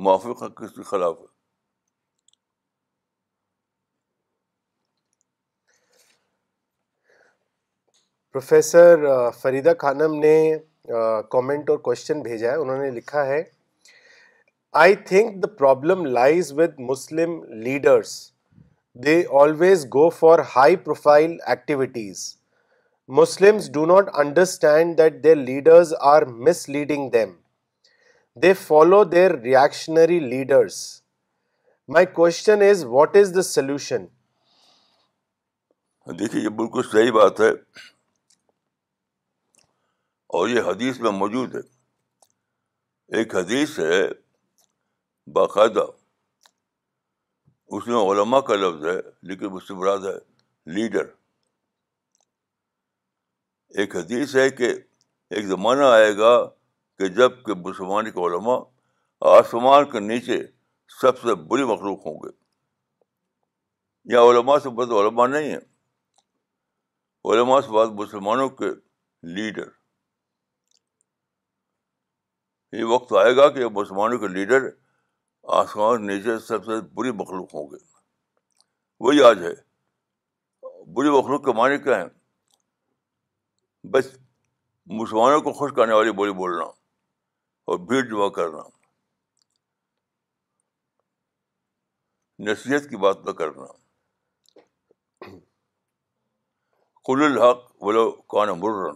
موافق ہے کسی خلاف ہے. پروفیسر فریدہ خانم نے کامنٹ اور کوشچن بھیجا ہے, انہوں نے لکھا ہے I think the problem lies with Muslim leaders. They always go for high-profile activities. Muslims do not understand that their leaders are misleading them. They follow their reactionary leaders. My question is, what is the solution? دیکھیے یہ بالکل صحیح بات ہے اور یہ حدیث میں موجود ہے. ایک حدیث ہے باقاعدہ, اس میں علماء کا لفظ ہے لیکن اس سے مراد ہے لیڈر. ایک حدیث ہے کہ ایک زمانہ آئے گا کہ جب کہ مسلمان کے علماء آسمان کے نیچے سب سے بری مخلوق ہوں گے. یا علماء سے بات علماء نہیں ہے, علماء سے بات مسلمانوں کے لیڈر. یہ وقت آئے گا کہ مسلمانوں کے لیڈر آسمان نیچے سب سے بری مخلوق ہوں گے. وہی آج ہے. بری مخلوق کے معنی کیا ہیں؟ بس مسلمانوں کو خوش کرنے والی بولی بولنا اور بھیڑ جمع کرنا, نصیحت کی بات نہ کرنا. قل الحق ولو کان مرا,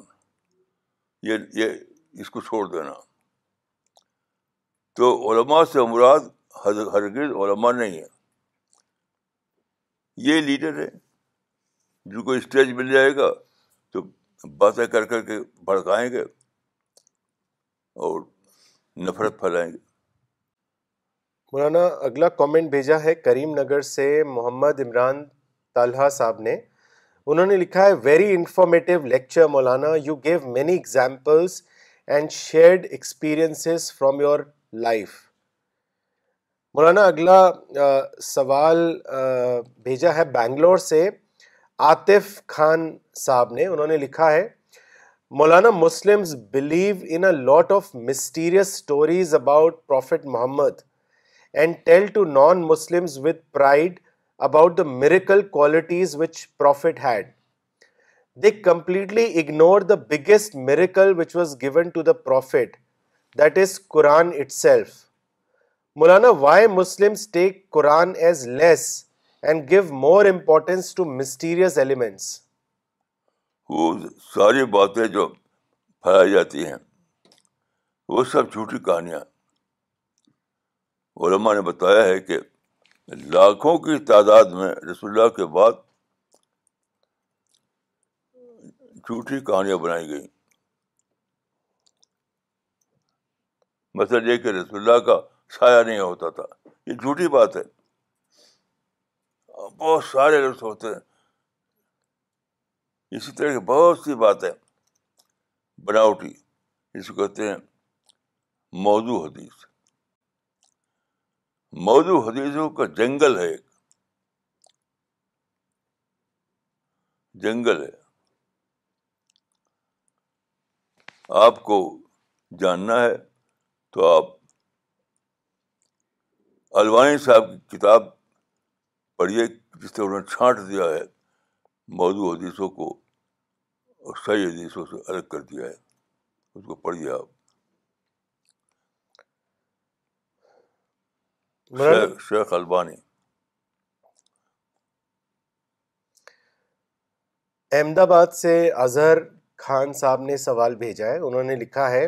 یہ یہ اس کو چھوڑ دینا. تو علماء سے مراد ہرگز علماء نہیں ہے, یہ لیڈر ہے جن کو اسٹیج مل جائے گا تو باتیں کر کر کے بھڑکائیں گے اور نفرت پھیلائیں گے. مولانا اگلا کامنٹ بھیجا ہے کریم نگر سے محمد عمران طالحہ صاحب نے, انہوں نے لکھا ہے ویری انفارمیٹیو لیکچر مولانا, you give many examples and shared experiences from your life. مولانا اگلا آ, سوال آ, بھیجا ہے بنگلور سے عاطف خان صاحب نے, انہوں نے لکھا ہے مولانا Muslims believe in a lot of mysterious stories about prophet Muhammad and tell to non-Muslims with pride about the miracle qualities which Prophet had. They completely ignore the biggest miracle which was given to the Prophet, that is Quran itself. Maulana, why Muslims take Quran as less and give more importance to mysterious elements? وہ ساری باتیں جو پھیلائی جاتی ہیں وہ سب جھوٹی کہانیاں. علماء نے بتایا ہے کہ لاکھوں کی تعداد میں رسول اللہ کے بعد جھوٹی کہانیاں بنائی گئیں. مثلا یہ کہ رسول اللہ کا سایہ نہیں ہوتا تھا, یہ جھوٹی بات ہے. بہت سارے لفظ ہوتے ہیں, اسی طرح کی بہت سی باتیں بناوٹی, اس کو کہتے ہیں موضوع حدیث. موضوع حدیثوں کا جنگل ہے, ایک جنگل ہے. آپ کو جاننا ہے تو آپ البانی صاحب کی کتاب پڑھیے, جس سے انہوں نے چھانٹ دیا ہے موضوع حدیثوں کو اور صحیح حدیثوں سے الگ کر دیا ہے, اس کو پڑھیے آپ. شیخ, شیخ البانی. احمد آباد سے اظہر خان صاحب نے سوال بھیجا ہے, انہوں نے لکھا ہے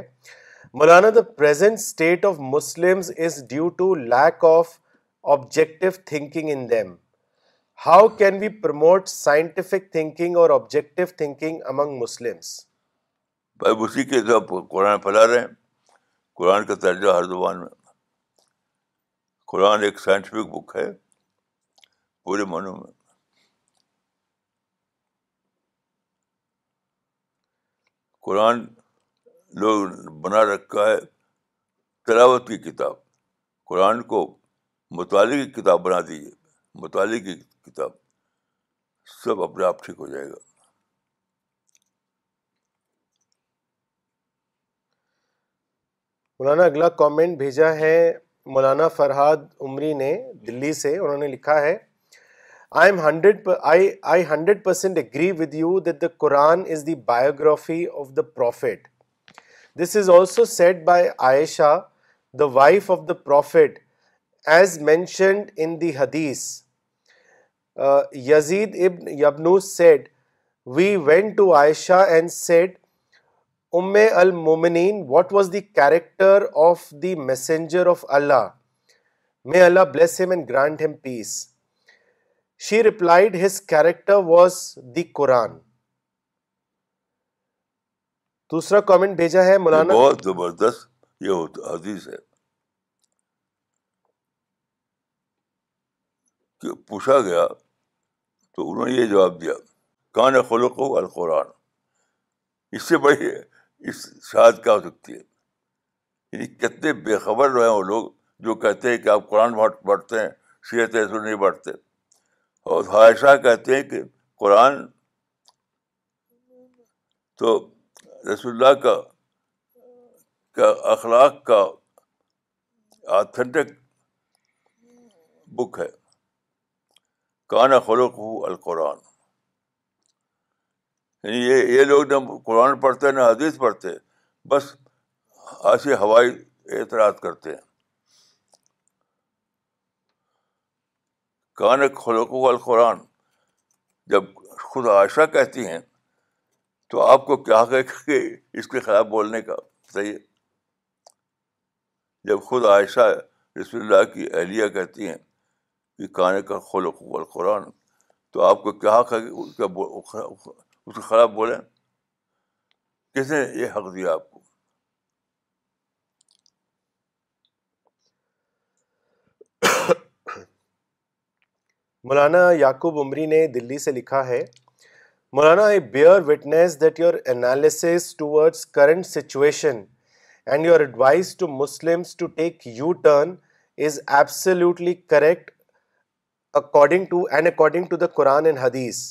مولانا the present state of Muslims is due to lack of objective thinking in them. How can we promote scientific thinking or objective thinking among Muslims? بھائی اسی کے سب قرآن پھیلا رہے ہیں. قرآن کا ترجمہ ہر زبان میں. قرآن ایک سائنٹیفک بک ہے پورے معنوں میں. قرآن لوگ بنا رکھا ہے تلاوت کی کتاب. قرآن کو مطالعے کی کتاب بنا دیجیے, مطالعے کی کتاب, سب اپنے آپ ٹھیک ہو جائے گا. مولانا اگلا کامنٹ بھیجا ہے مولانا فرحاد عمری نے دلی سے, انہوں نے لکھا ہے I am hundred I I hundred percent agree with you that the Quran is the biography of the prophet. This is also said by Aisha the wife of the prophet as mentioned in the hadith. Yazid ibn Yabnus said we went to Aisha and said ام المومنین what was the character of the messenger of Allah, may Allah bless him and grant him peace. She replied his character was the Quran. دوسرا comment بھیجا ہے مولانا, بہت زبردست یہ حدیث ہے کہ پوچھا گیا تو انہوں نے یہ جواب دیا کان خلقہ القرآن. اس سے بڑی اس شاد کیا ہو سکتی ہے؟ یعنی کتنے بے خبر رہے ہیں وہ لوگ جو کہتے ہیں کہ آپ قرآن بانٹتے ہیں, سیرت رسول نہیں بانٹتے, اور عائشہ کہتے ہیں کہ قرآن تو رسول اللہ کا کا اخلاق کا آتھینٹک بک ہے. کان خلق القرآن, یعنی یہ یہ لوگ نہ قرآن پڑھتے نہ حدیث پڑھتے, بس ایسے ہوائی اعتراض کرتے ہیں. کان خلق القرآن جب خود عائشہ کہتی ہیں تو آپ کو کیا کہے کہ اس کے خلاف بولنے کا, صحیح ہے؟ جب خود عائشہ رسول اللہ کی اہلیہ کہتی ہیں کہ کان کا خلق القرآن, تو آپ کو کیا کہے کہ اس کے خلاف بولیں؟ کس نے یہ حق دیا آپ کو؟ مولانا یعقوب عمری نے دلی سے لکھا ہے Maulana, I bear witness that your analysis towards current situation and your advice to Muslims to take U-turn is absolutely correct according to and according to the Quran and Hadith.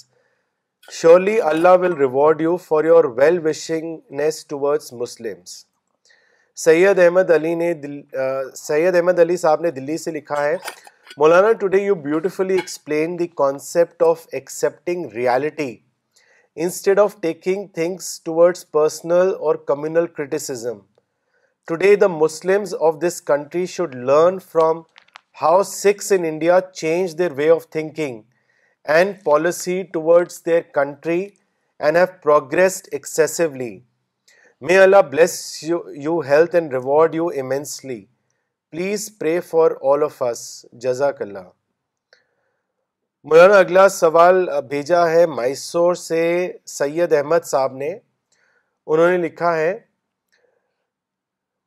Surely Allah will reward you for your well-wishingness towards Muslims. سید احمد علی نے دل... سید احمد علی صاحب نے دلی سے لکھا ہے، مولانا today you beautifully explain the concept of accepting reality instead of taking things towards personal اور communal criticism. Today the Muslims of this country should learn from how Sikhs in India changed their way of thinking and policy towards their country and have progressed excessively. May Allah bless you, you health and reward you immensely. Please pray for all of us. Jazakallah. مولانا اگلا سوال بھیجا ہے مائسور سے سید احمد صاحب نے، انہوں نے لکھا ہے،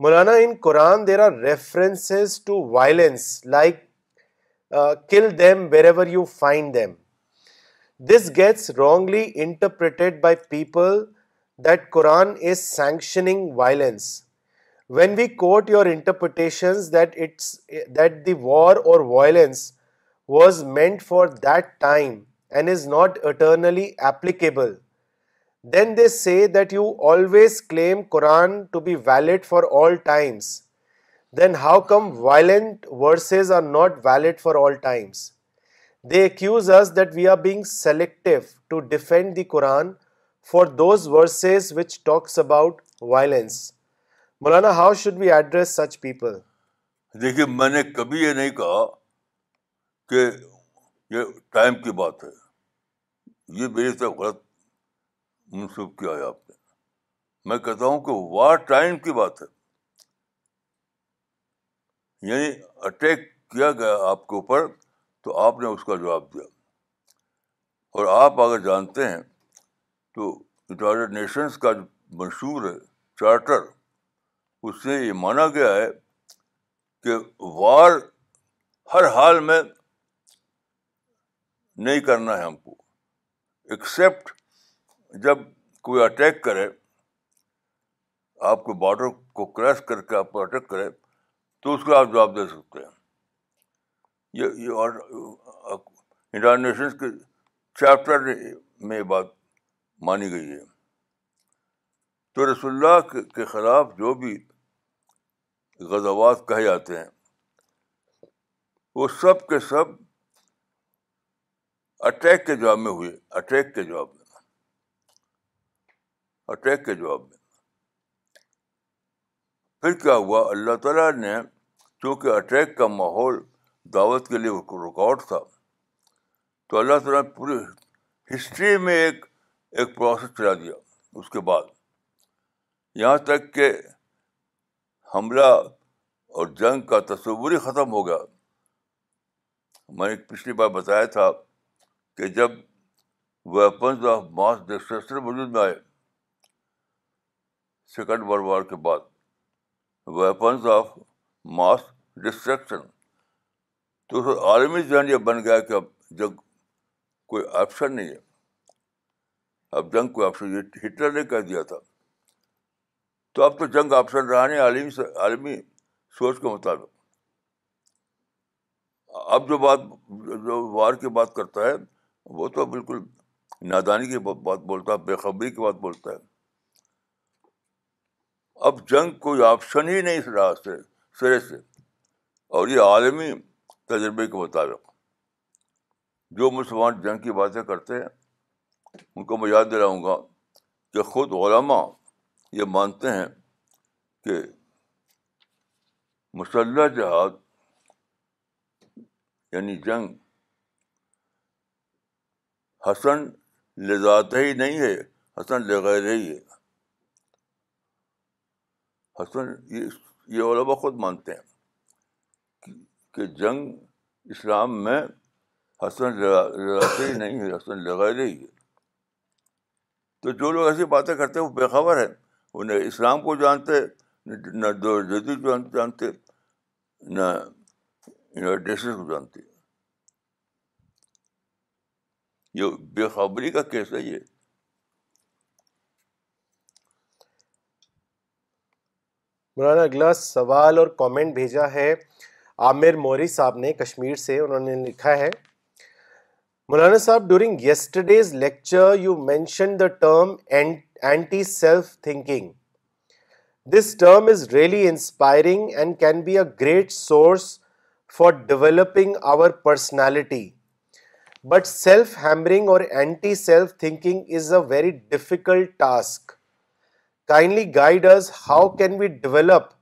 مولانا ان Quran there are references to violence like uh, kill them wherever you find them. This gets wrongly interpreted by people that Quran is sanctioning violence. When we quote your interpretations that it's that the war or violence was meant for that time and is not eternally applicable, then they say that you always claim Quran to be valid for all times. Then how come violent verses are not valid for all times? They accuse us that we are being selective to defend the Quran for those verses which talks about violence. Maulana, how should we address such people? دیکھیے میں نے کبھی یہ نہیں کہا کہ یہ time کی بات ہے، یہ میرے سے غلط منسوخ کیا ہے آپ نے. میں کہتا ہوں کہ وار ٹائم کی بات ہے، یعنی اٹیک کیا گیا آپ کے اوپر تو آپ نے اس کا جواب دیا. اور آپ اگر جانتے ہیں تو یونائٹیڈ نیشنز کا جو مشہور ہے چارٹر، اس سے یہ مانا گیا ہے کہ وار ہر حال میں نہیں کرنا ہے ہم کو، ایکسیپٹ جب کوئی اٹیک کرے آپ کو، بارڈر کو کراس کر کے آپ کو اٹیک کرے تو اس کو آپ جواب دے سکتے ہیں. یہ یہ اور یونائیٹڈ نیشنز کے چیپٹر میں یہ بات مانی گئی ہے. تو رسول اللہ کے خلاف جو بھی غزوات کہے جاتے ہیں وہ سب کے سب اٹیک کے جواب میں ہوئے، اٹیک کے جواب میں اٹیک کے جواب میں پھر کیا ہوا، اللہ تعالیٰ نے چونکہ اٹیک کا ماحول دعوت کے لیے رکاوٹ تھا تو اللہ تعالیٰ نے پوری ہسٹری میں ایک ایک پروسیس چلا دیا. اس کے بعد یہاں تک کہ حملہ اور جنگ کا تصور ہی ختم ہو گیا. میں نے پچھلی بار بتایا تھا کہ جب ویپنز آف ماس ڈسٹرکشن وجود میں آئے سیکنڈ ورلڈ وار کے بعد، ویپنز آف ماس ڈسٹرکشن، تو عالمی ذہن یہ بن گیا کہ اب جنگ کوئی آپشن نہیں ہے، اب جنگ کوئی آپشن، یہ ہٹلر نے کہہ دیا تھا. تو اب تو جنگ آپشن رہا نہیں عالمی عالمی سوچ کے مطابق. اب جو بات جو وار کی بات کرتا ہے وہ تو بالکل نادانی کی بات بولتا ہے، بے خبری کی بات بولتا ہے. اب جنگ کوئی آپشن ہی نہیں رہا سے سرے سے، اور یہ عالمی تجربے کے مطابق. جو مسلمان جنگ کی باتیں کرتے ہیں ان کو میں یاد دلاؤں گا کہ خود علماء یہ مانتے ہیں کہ مسلح جہاد یعنی جنگ حسن لذات ہی نہیں ہے، حسن لغیر ہی ہے. حسن یہ علماء خود مانتے ہیں کہ جنگ اسلام میں حسن لغیر ہی نہیں ہے، حسن لغیر ہی ہے. تو جو لوگ ایسی باتیں کرتے ہیں وہ بے خبر ہیں، وہ نہ اسلام کو جانتے، نہ دور جدید جانتے، نہ یونائیٹڈ نیشنز کو جانتے. یہ بے خبری کا کیس ہے. یہ مولانا اگلا سوال اور کامنٹ بھیجا ہے عامر موری صاحب نے کشمیر سے، انہوں نے لکھا ہے، مولانا صاحب during yesterday's lecture you mention the term anti self thinking. This term is really inspiring and can be a great source for developing our personality. But self-hammering or anti-self thinking is a very difficult task. Kindly guide us, how can we develop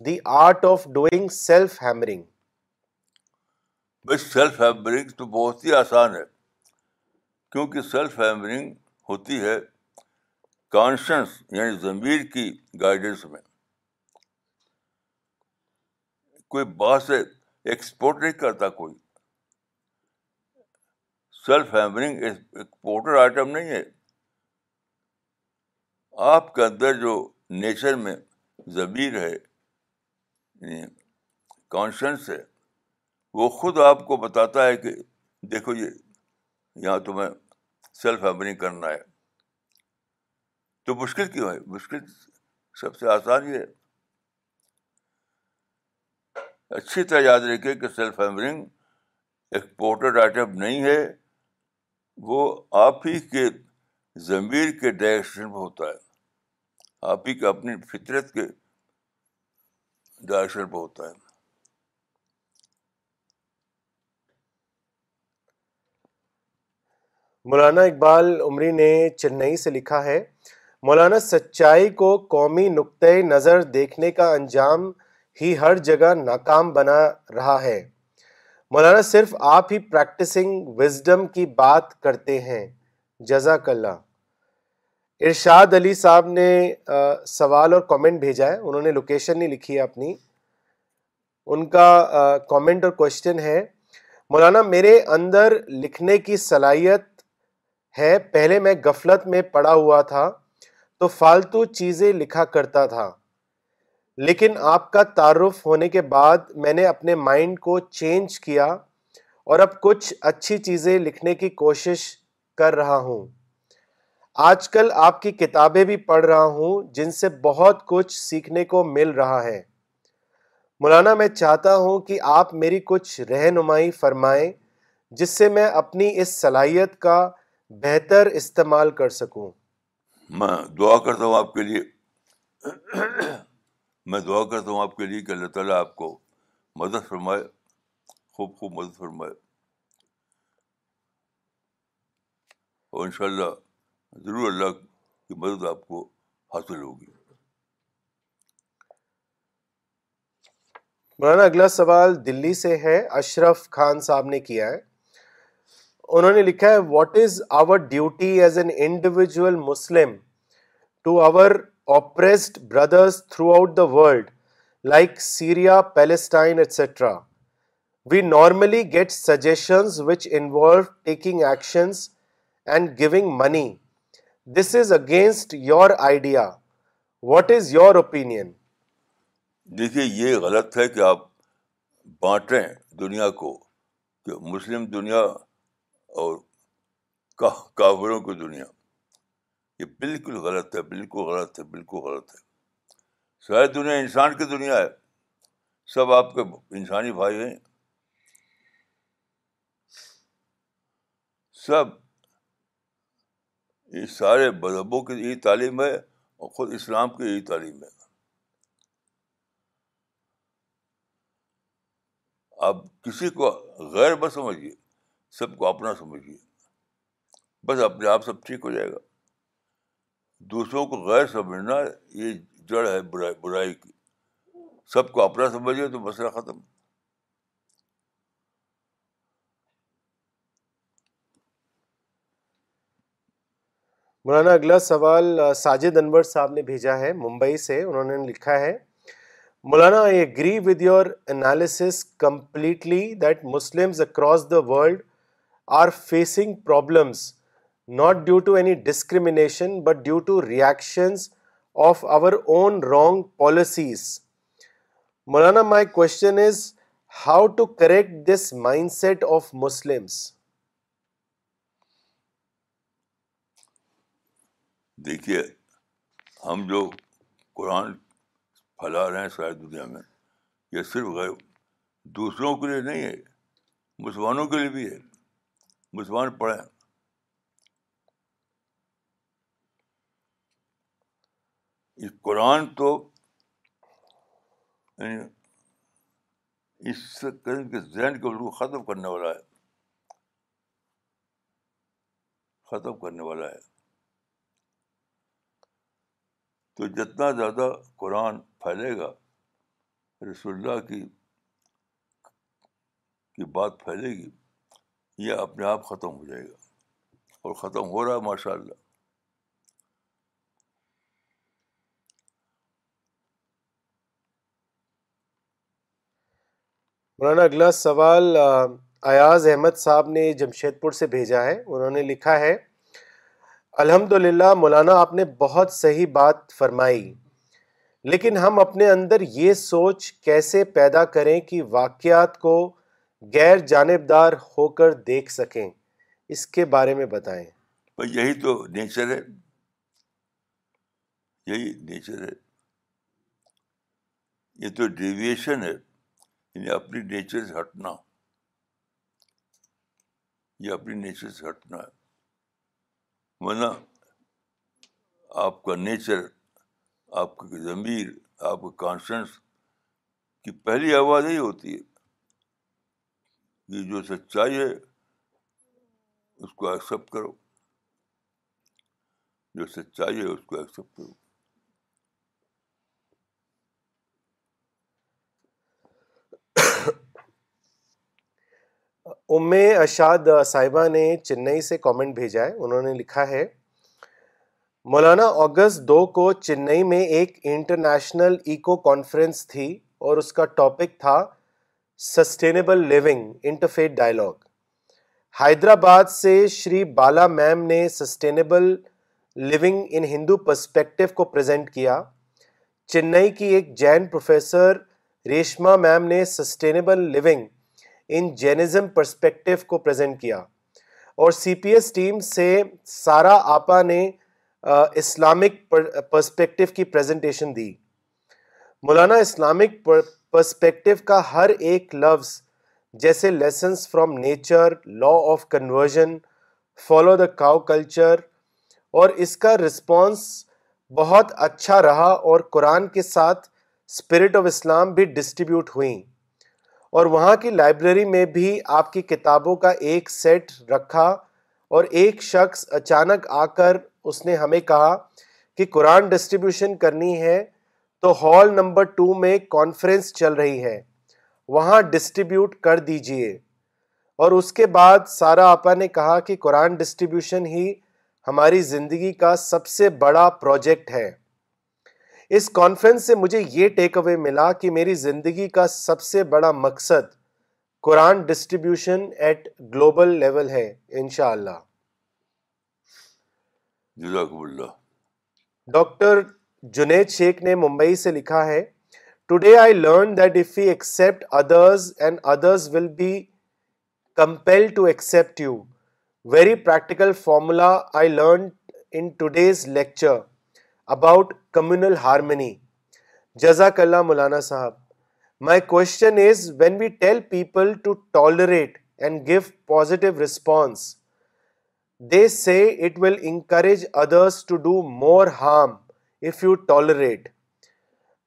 the art of doing self-hammering? Self-hammering تو بہت ہی آسان ہے کیونکہ self-hammering ہوتی ہے conscience یعنی ضمیر کی گائیڈنس میں. کوئی بات سے ایکسپورٹ نہیں کرتا کوئی. سیلف ہیمرنگ ایکسپورٹر آئٹم نہیں ہے. آپ کے اندر جو نیچر میں ضمیر ہے, کانشنس ہے, وہ خود آپ کو بتاتا ہے کہ دیکھو یہ یہاں تمہیں سیلف ہیمرنگ کرنا ہے. تو مشکل کیوں ہے؟ مشکل سب سے آسان یہ ہے. اچھی طرح یاد رکھے کہ سیلف ہیمرنگ ایکسپورٹڈ آئٹم نہیں ہے, وہ آپ ہی کے ضمیر کے ڈائریکشن میں ہوتا ہے, آپ ہی کے اپنی فطرت کے ڈائریکشن پہ ہوتا ہے. مولانا اقبال عمری نے چنئی سے لکھا ہے, مولانا سچائی کو قومی نقطہ نظر دیکھنے کا انجام ہی ہر جگہ ناکام بنا رہا ہے. مولانا صرف آپ ہی پریکٹسنگ وزڈم کی بات کرتے ہیں, جزاک اللہ. ارشاد علی صاحب نے سوال اور کامنٹ بھیجا ہے, انہوں نے لوکیشن نہیں لکھی ہے اپنی. ان کا کامنٹ اور کوشچن ہے, مولانا میرے اندر لکھنے کی صلاحیت ہے, پہلے میں غفلت میں پڑا ہوا تھا تو فالتو چیزیں لکھا کرتا تھا, لیکن آپ کا تعارف ہونے کے بعد میں نے اپنے مائنڈ کو چینج کیا اور اب کچھ اچھی چیزیں لکھنے کی کوشش کر رہا ہوں. آج کل آپ کی کتابیں بھی پڑھ رہا ہوں جن سے بہت کچھ سیکھنے کو مل رہا ہے. مولانا میں چاہتا ہوں کہ آپ میری کچھ رہنمائی فرمائیں جس سے میں اپنی اس صلاحیت کا بہتر استعمال کر سکوں. میں دعا کرتا ہوں آپ کے لیے میں دعا کرتا ہوں آپ کے لیے کہ اللہ تعالیٰ آپ کو مدد فرمائے, خوب خوب مدد فرمائے, اور انشاءاللہ ضرور اللہ کی مدد آپ کو حاصل ہوگی. مولانا اگلا سوال دلی سے ہے, اشرف خان صاحب نے کیا ہے. انہوں نے لکھا ہے, what is our duty as an individual Muslim to our oppressed brothers throughout the world like Syria, Palestine etcetera. We normally get suggestions which involve taking actions and giving money. This is against your idea. What is your opinion? دیکھیے یہ غلط ہے کہ آپ بانٹیں دنیا کو کہ مسلم دنیا اور کافروں کی دنیا. یہ بالکل غلط ہے, بالکل غلط ہے, بالکل غلط ہے. ساری دنیا انسان کی دنیا ہے, سب آپ کے انسانی بھائی ہیں, سب یہ سارے مذہبوں کی یہی تعلیم ہے اور خود اسلام کی یہی تعلیم ہے. آپ کسی کو غیر بس سمجھیے, سب کو اپنا سمجھیے, بس اپنے آپ سب ٹھیک ہو جائے گا. دوسروں کو غیر سمجھنا یہ جڑ ہے برائی برائی کی. سب کو اپنا سمجھیے تو مسئلہ ختم. مولانا اگلا سوال ساجد انور صاحب نے بھیجا ہے ممبئی سے. انہوں نے لکھا ہے, مولانا I agree with your analysis completely that Muslims across the world are facing problems not due to any discrimination but due to reactions of our own wrong policies. Maulana, my question is how to correct this mindset of Muslims? دیکھیے ہم جو قرآن پھیلا رہے ہیں ساری دنیا میں, یہ صرف غیر دوسروں کے لیے نہیں ہے, مسلمانوں کے لیے بھی ہے. مسلمان پڑھیں. اس قرآن تو یعنی اس قسم کے ذہن کو بالکل ختم کرنے والا ہے ختم کرنے والا ہے تو جتنا زیادہ قرآن پھیلے گا, رسول اللہ کی کی بات پھیلے گی, یہ اپنے آپ ختم ہو جائے گا, اور ختم ہو رہا ہے ماشاء اللہ. مولانا اگلا سوال ایاز احمد صاحب نے جمشید پور سے بھیجا ہے. انہوں نے لکھا ہے, الحمدللہ مولانا آپ نے بہت صحیح بات فرمائی, لیکن ہم اپنے اندر یہ سوچ کیسے پیدا کریں کہ واقعات کو غیر جانبدار ہو کر دیکھ سکیں, اس کے بارے میں بتائیں. یہی تو نیچر ہے, یہی نیچر ہے, یہ تو ڈیویشن ہے, یعنی اپنی نیچر سے ہٹنا, یہ اپنی نیچر سے ہٹنا ہے. ورنہ آپ کا نیچر, آپ کی ضمیر, آپ کا کانشنس کی پہلی آواز یہی ہوتی ہے کہ جو سچائی ہے اس کو ایکسیپٹ کرو, جو سچائی ہے اس کو ایکسیپٹ کرو. ام اشاد صاحبہ نے چنئی سے کامنٹ بھیجا ہے. انہوں نے لکھا ہے, مولانا اگست دو کو چنئی میں ایک انٹرنیشنل ایکو کانفرنس تھی, اور اس کا ٹاپک تھا sustainable living interfaith dialogue. Hyderabad سے شری بالا میم نے sustainable living in Hindu perspective کو پریزنٹ کیا. چنئی کی ایک جین پروفیسر ریشما میم نے sustainable living in Jainism perspective کو پریزنٹ کیا, اور سی پی ایس ٹیم سے سارا آپا نے اسلامک پرسپیکٹو کی پریزنٹیشن دی. مولانا اسلامک پرسپیکٹو کا ہر ایک لفظ جیسے lessons from nature, law of conversion, follow the cow culture, اور اس کا رسپانس بہت اچھا رہا, اور قرآن کے ساتھ اسپرٹ آف اسلام بھی ڈسٹریبیوٹ ہوئیں, اور وہاں کی لائبریری میں بھی آپ کی کتابوں کا ایک سیٹ رکھا, اور ایک شخص اچانک آ کر اس نے ہمیں کہا کہ قرآن ڈسٹریبیوشن کرنی ہے تو ہال نمبر ٹو میں کانفرنس چل رہی ہے, وہاں ڈسٹریبیوٹ کر دیجئے. اور اس کے بعد سارا آپا نے کہا کہ قرآن ڈسٹریبیوشن ہی ہماری زندگی کا سب سے بڑا پروجیکٹ ہے. اس کانفرنس سے مجھے یہ ٹیک اوے ملا کہ میری زندگی کا سب سے بڑا مقصد قرآن ڈسٹریبیوشن ایٹ گلوبل لیول ہے انشاءاللہ. جزاکم اللہ. ڈاکٹر جنید شیخ نے ممبئی سے لکھا ہے, today I learn that if you accept others and others will be compel to accept you. Very practical formula I learn in today's lecture about communal harmony. Jazak Allah Maulana Sahab. My question is, when we tell people to tolerate and give positive response, they say it will encourage others to do more harm if you tolerate.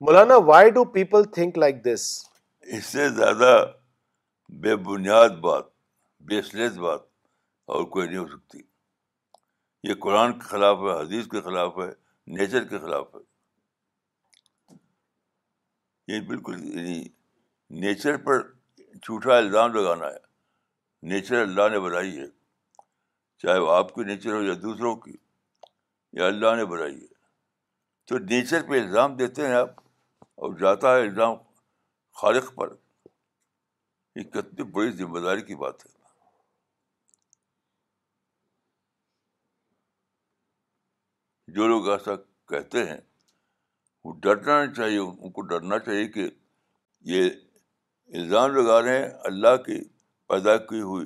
Maulana, why do people think like this? اس سے زیادہ بے بنیاد بات, بیس لیس بات اور کوئی نہیں ہو سکتی. یہ قرآن کے خلاف ہے, حدیث کے خلاف ہے, نیچر کے خلاف ہے. یہ بالکل نیچر پر جھوٹا الزام لگانا ہے. نیچر اللہ نے بنائی ہے, چاہے وہ آپ کی نیچر ہو یا دوسروں کی, یا اللہ نے بنائی ہے. تو نیچر پہ الزام دیتے ہیں آپ, اور جاتا ہے الزام خالق پر. یہ کتنی بڑی ذمہ داری کی بات ہے. جو لوگ ایسا کہتے ہیں وہ ڈرنا نہیں چاہیے, ان کو ڈرنا چاہیے کہ یہ الزام لگا رہے ہیں اللہ کی پیدا کی ہوئی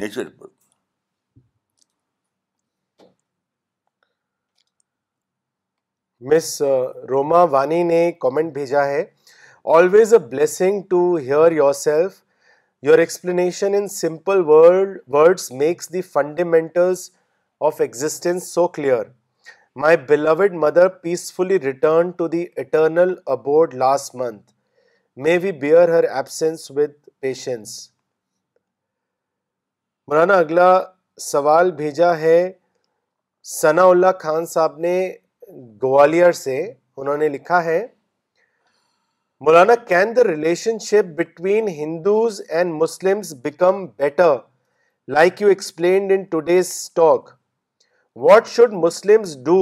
نیچر پر. مس روما وانی نے کامنٹ بھیجا ہے, always a blessing to hear yourself. Your explanation in simple word words makes the fundamentals of existence so clear. My beloved mother peacefully returned to the eternal abode last month. may we bear her absence with patience. مولانا اگلا سوال بھیجا ہے ثناء اللہ خان صاحب نے گوالیار سے. انہوں نے لکھا ہے مولانا can the relationship between Hindus and Muslims become better like you explained in today's talk. What should Muslims do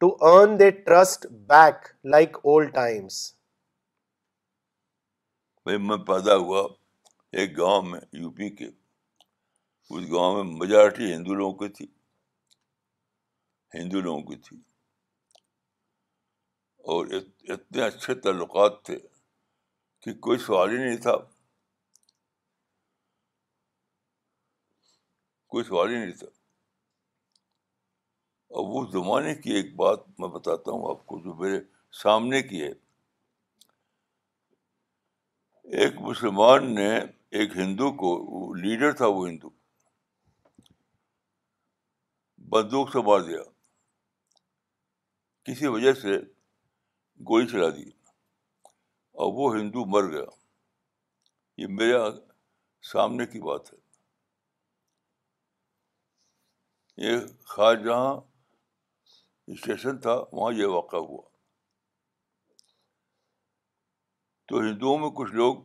to earn they trust back like old times? بھائی میں پیدا ہوا ایک گاؤں میں یو پی کے, اس گاؤں میں میجارٹی ہندو لوگوں کی تھی ہندو لوگوں کی تھی اور اتنے اچھے تعلقات تھے کہ کوئی سوال ہی نہیں تھا کوئی سوال ہی نہیں تھا اور وہ زمانے کی ایک بات میں بتاتا ہوں آپ کو جو میرے سامنے کی ہے. ایک مسلمان نے ایک ہندو کو, لیڈر تھا وہ ہندو, بندوق سے مار دیا, کسی وجہ سے گولی چلا دی اور وہ ہندو مر گیا. یہ میرے سامنے کی بات ہے. یہ خواجہاں اسٹیشن تھا, وہاں یہ واقعہ ہوا. تو ہندوؤں میں کچھ لوگ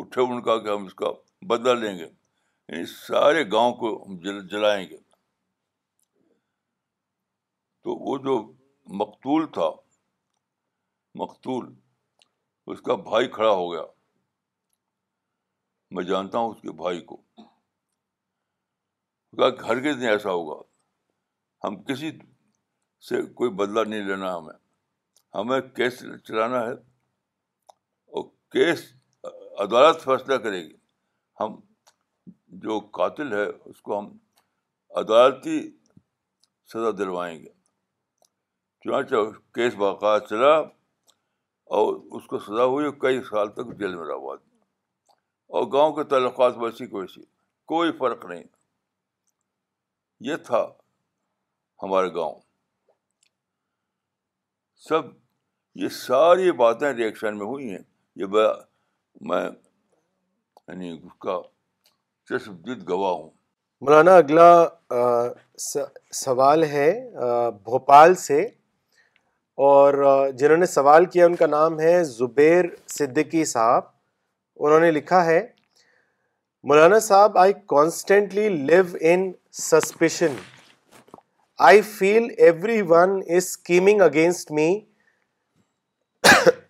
اٹھے, ان کا کہ ہم اس کا بدلہ لیں گے, یعنی سارے گاؤں کو ہم جلائیں گے. تو وہ جو مقتول تھا, مقتول, اس کا بھائی کھڑا ہو گیا. میں جانتا ہوں اس کے بھائی کو. ہرگز نہیں ایسا ہوگا, ہم کسی سے کوئی بدلہ نہیں لینا, ہمیں ہمیں کیس چلانا ہے اور کیس عدالت فیصلہ کرے گی. ہم جو قاتل ہے اس کو ہم عدالتی سزا دلوائیں گے. چنانچہ کیس باقاعدہ چلا اور اس کو سزا ہوئی اور کئی سال تک جیل میں رہا. اور گاؤں کے تعلقات ویسی کو ویسی, کوئی فرق نہیں. یہ تھا ہمارے گاؤں. سب یہ ساری باتیں ریئیکشن میں ہوئی ہیں. یہ میں یعنی اس کا چشم دید گواہ ہوں. مولانا اگلا سوال ہے بھوپال سے, اور جنہوں نے سوال کیا ان کا نام ہے زبیر صدیقی صاحب. انہوں نے لکھا ہے مولانا صاحب I constantly live in suspicion. I feel everyone is scheming against me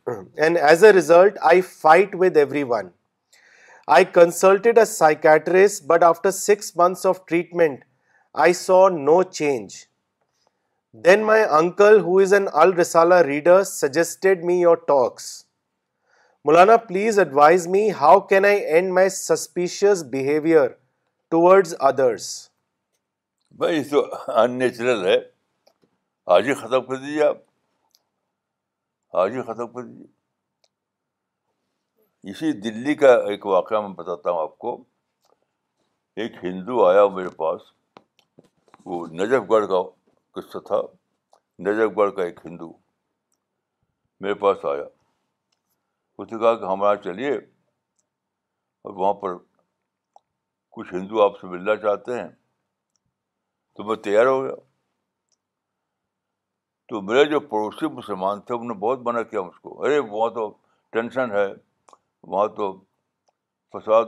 and as a result I fight with everyone. I consulted a psychiatrist but after six months of treatment I saw no change. Then my uncle, who is an Al-Risala reader, suggested me your talks. Maulana, please advise me how can I end my suspicious behavior towards others. Bhai, this is unnatural. Hai. Aaj hi khatam kar dijiye aap. Aaj hi khatam kar dijiye. Isi Delhi ka ek waqia main batata hu aapko. Ek Hindu aaya mere paas. Wo Najafgarh ka قصہ تھا. Najaf گڑھ کا ایک ہندو میرے پاس آیا. اس نے کہا کہ ہمارا چلیے اور وہاں پر کچھ ہندو آپ سے ملنا چاہتے ہیں. تو میں تیار ہو گیا. تو میرے جو پڑوسی مسلمان تھے انہوں نے بہت منع کیا مجھ کو. ارے وہاں تو ٹینشن ہے, وہاں تو فساد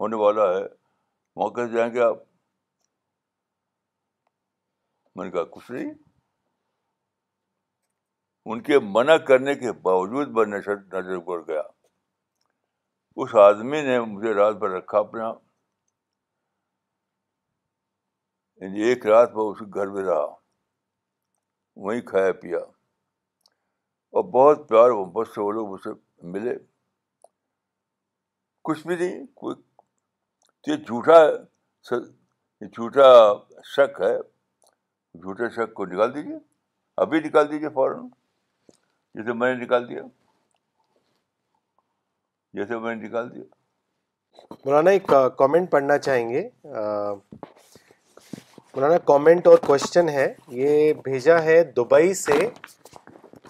ہونے والا ہے, وہاں کیسے جائیں گے آپ؟ میں نے کہا کچھ نہیں. ان کے منع کرنے کے باوجود میں نظر گڑ گیا. اس آدمی نے مجھے رات بھر رکھا اپنے یہاں. ایک رات میں اس گھر میں رہا, وہیں کھایا پیا, اور بہت پیار محبت سے وہ لوگ مجھ سے ملے. کچھ بھی نہیں, کوئی یہ جھوٹا یہ جھوٹا شک ہے, جھوٹے شک کو نکال دیجیے, ابھی نکال دیجیے فوراً, جیسے میں نے نکال دیا جیسے میں نے نکال دیا مولانا ایک کامنٹ پڑھنا چاہیں گے. مولانا کامنٹ اور کوشچن ہے. یہ بھیجا ہے دبئی سے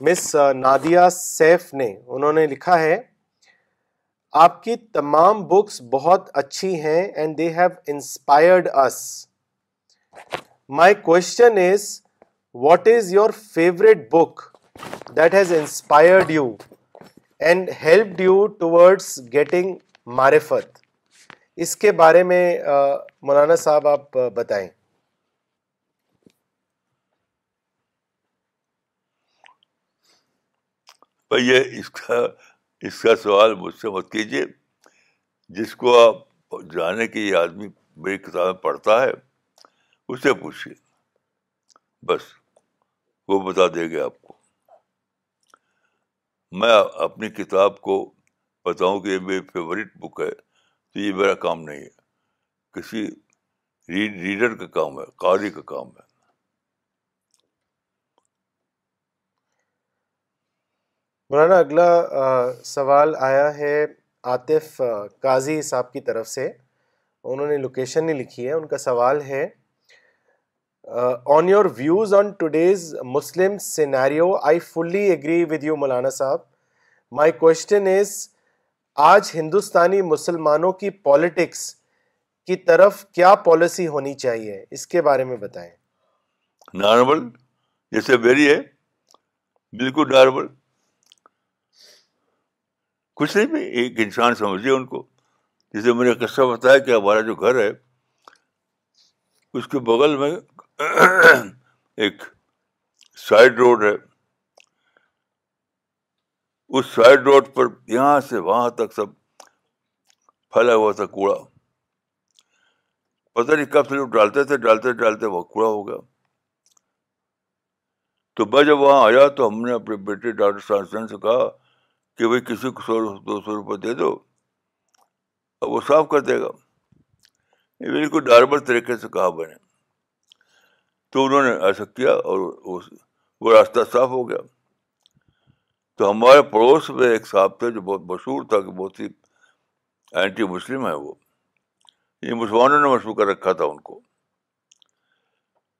مس نادیہ سیف نے. انہوں نے لکھا ہے آپ کی تمام بکس بہت اچھی ہیں and they have inspired us. My question is what is your favourite book that has inspired you and helped you towards getting معرفت؟ اس کے بارے میں مولانا صاحب آپ بتائیں. یہ اس کا اس کا سوال مجھ سے مت کیجیے. جس کو آپ جانے کہ یہ آدمی میری کتابیں پڑھتا ہے اس سے پوچھیے, بس وہ بتا دے گا آپ کو. میں اپنی کتاب کو بتاؤں کہ یہ میری فیوریٹ بک ہے تو یہ میرا کام نہیں ہے, کسی ریڈر کا کام ہے, قاری کا کام ہے. مولانا اگلا سوال آیا ہے عاطف قاضی صاحب کی طرف سے, انہوں نے لوکیشن نہیں لکھی ہے. ان کا سوال ہے on your views on today's Muslim scenario I fully agree with you مولانا صاحب. مائی کوشچن از آج ہندوستانی مسلمانوں کی پالیٹکس کی طرف کیا پالیسی ہونی چاہیے, اس کے بارے میں بتائیں. نارمل جیسے میری ہے, بالکل نارمل, کچھ نہیں بھی, ایک انسان سمجھیے ان کو. جسے میں نے قصہ بتایا کہ ہمارا جو گھر ہے اس کے بغل میں ایک سائڈ روڈ ہے, اس سائڈ روڈ پر یہاں سے وہاں تک سب پھیلا ہوا تھا کوڑا. پتہ نہیں کب سے لوگ ڈالتے تھے, ڈالتے ڈالتے وہ کوڑا ہو گیا. تو میں جب وہاں آیا تو ہم نے اپنے بیٹے ڈاکٹر سانسن سے کہا کہ بھائی کسی کو سو دو سو روپئے دے دو اور وہ صاف کر دے گا. یہ بالکل نارمل طریقے سے کہا میں نے, تو انہوں نے ایسا کیا اور وہ راستہ صاف ہو گیا. تو ہمارے پڑوس میں ایک صاحب تھے جو بہت مشہور تھا کہ بہت ہی اینٹی مسلم ہے, وہ یہ مسلمانوں نے مشہور کر رکھا تھا ان کو.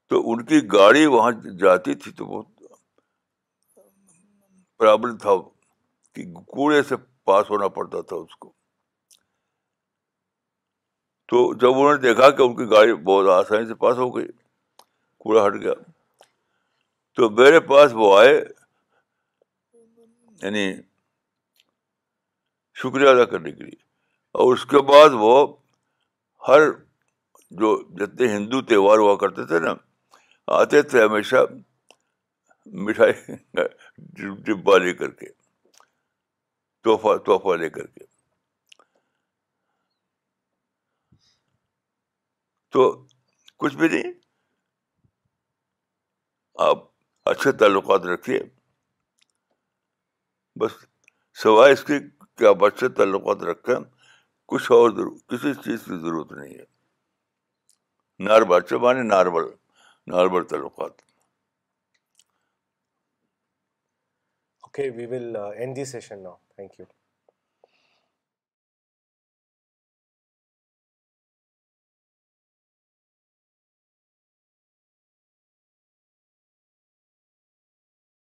تو ان کی گاڑی وہاں جاتی تھی تو بہت پرابلم تھا کہ کوڑے سے پاس ہونا پڑتا تھا اس کو. تو جب انہوں نے دیکھا کہ ان کی گاڑی بہت آسانی سے پاس ہو گئی, کوڑا ہٹ گیا, تو میرے پاس وہ آئے, یعنی شکریہ ادا کرنے کے لیے. اور اس کے بعد وہ ہر جو جتنے ہندو تہوار ہوا کرتے تھے نا, آتے تھے ہمیشہ مٹھائی ڈبہ لے کر کے, تحفہ تحفہ لے کر کے. تو کچھ بھی نہیں, آپ اچھے تعلقات رکھیے بس, سوائے اس کے کہ آپ اچھے تعلقات رکھیں, کچھ اور کسی چیز کی ضرورت نہیں ہے. نارمل اچھے مانے نارمل نارمل تعلقات. Okay, we will uh, end this session now. Thank you.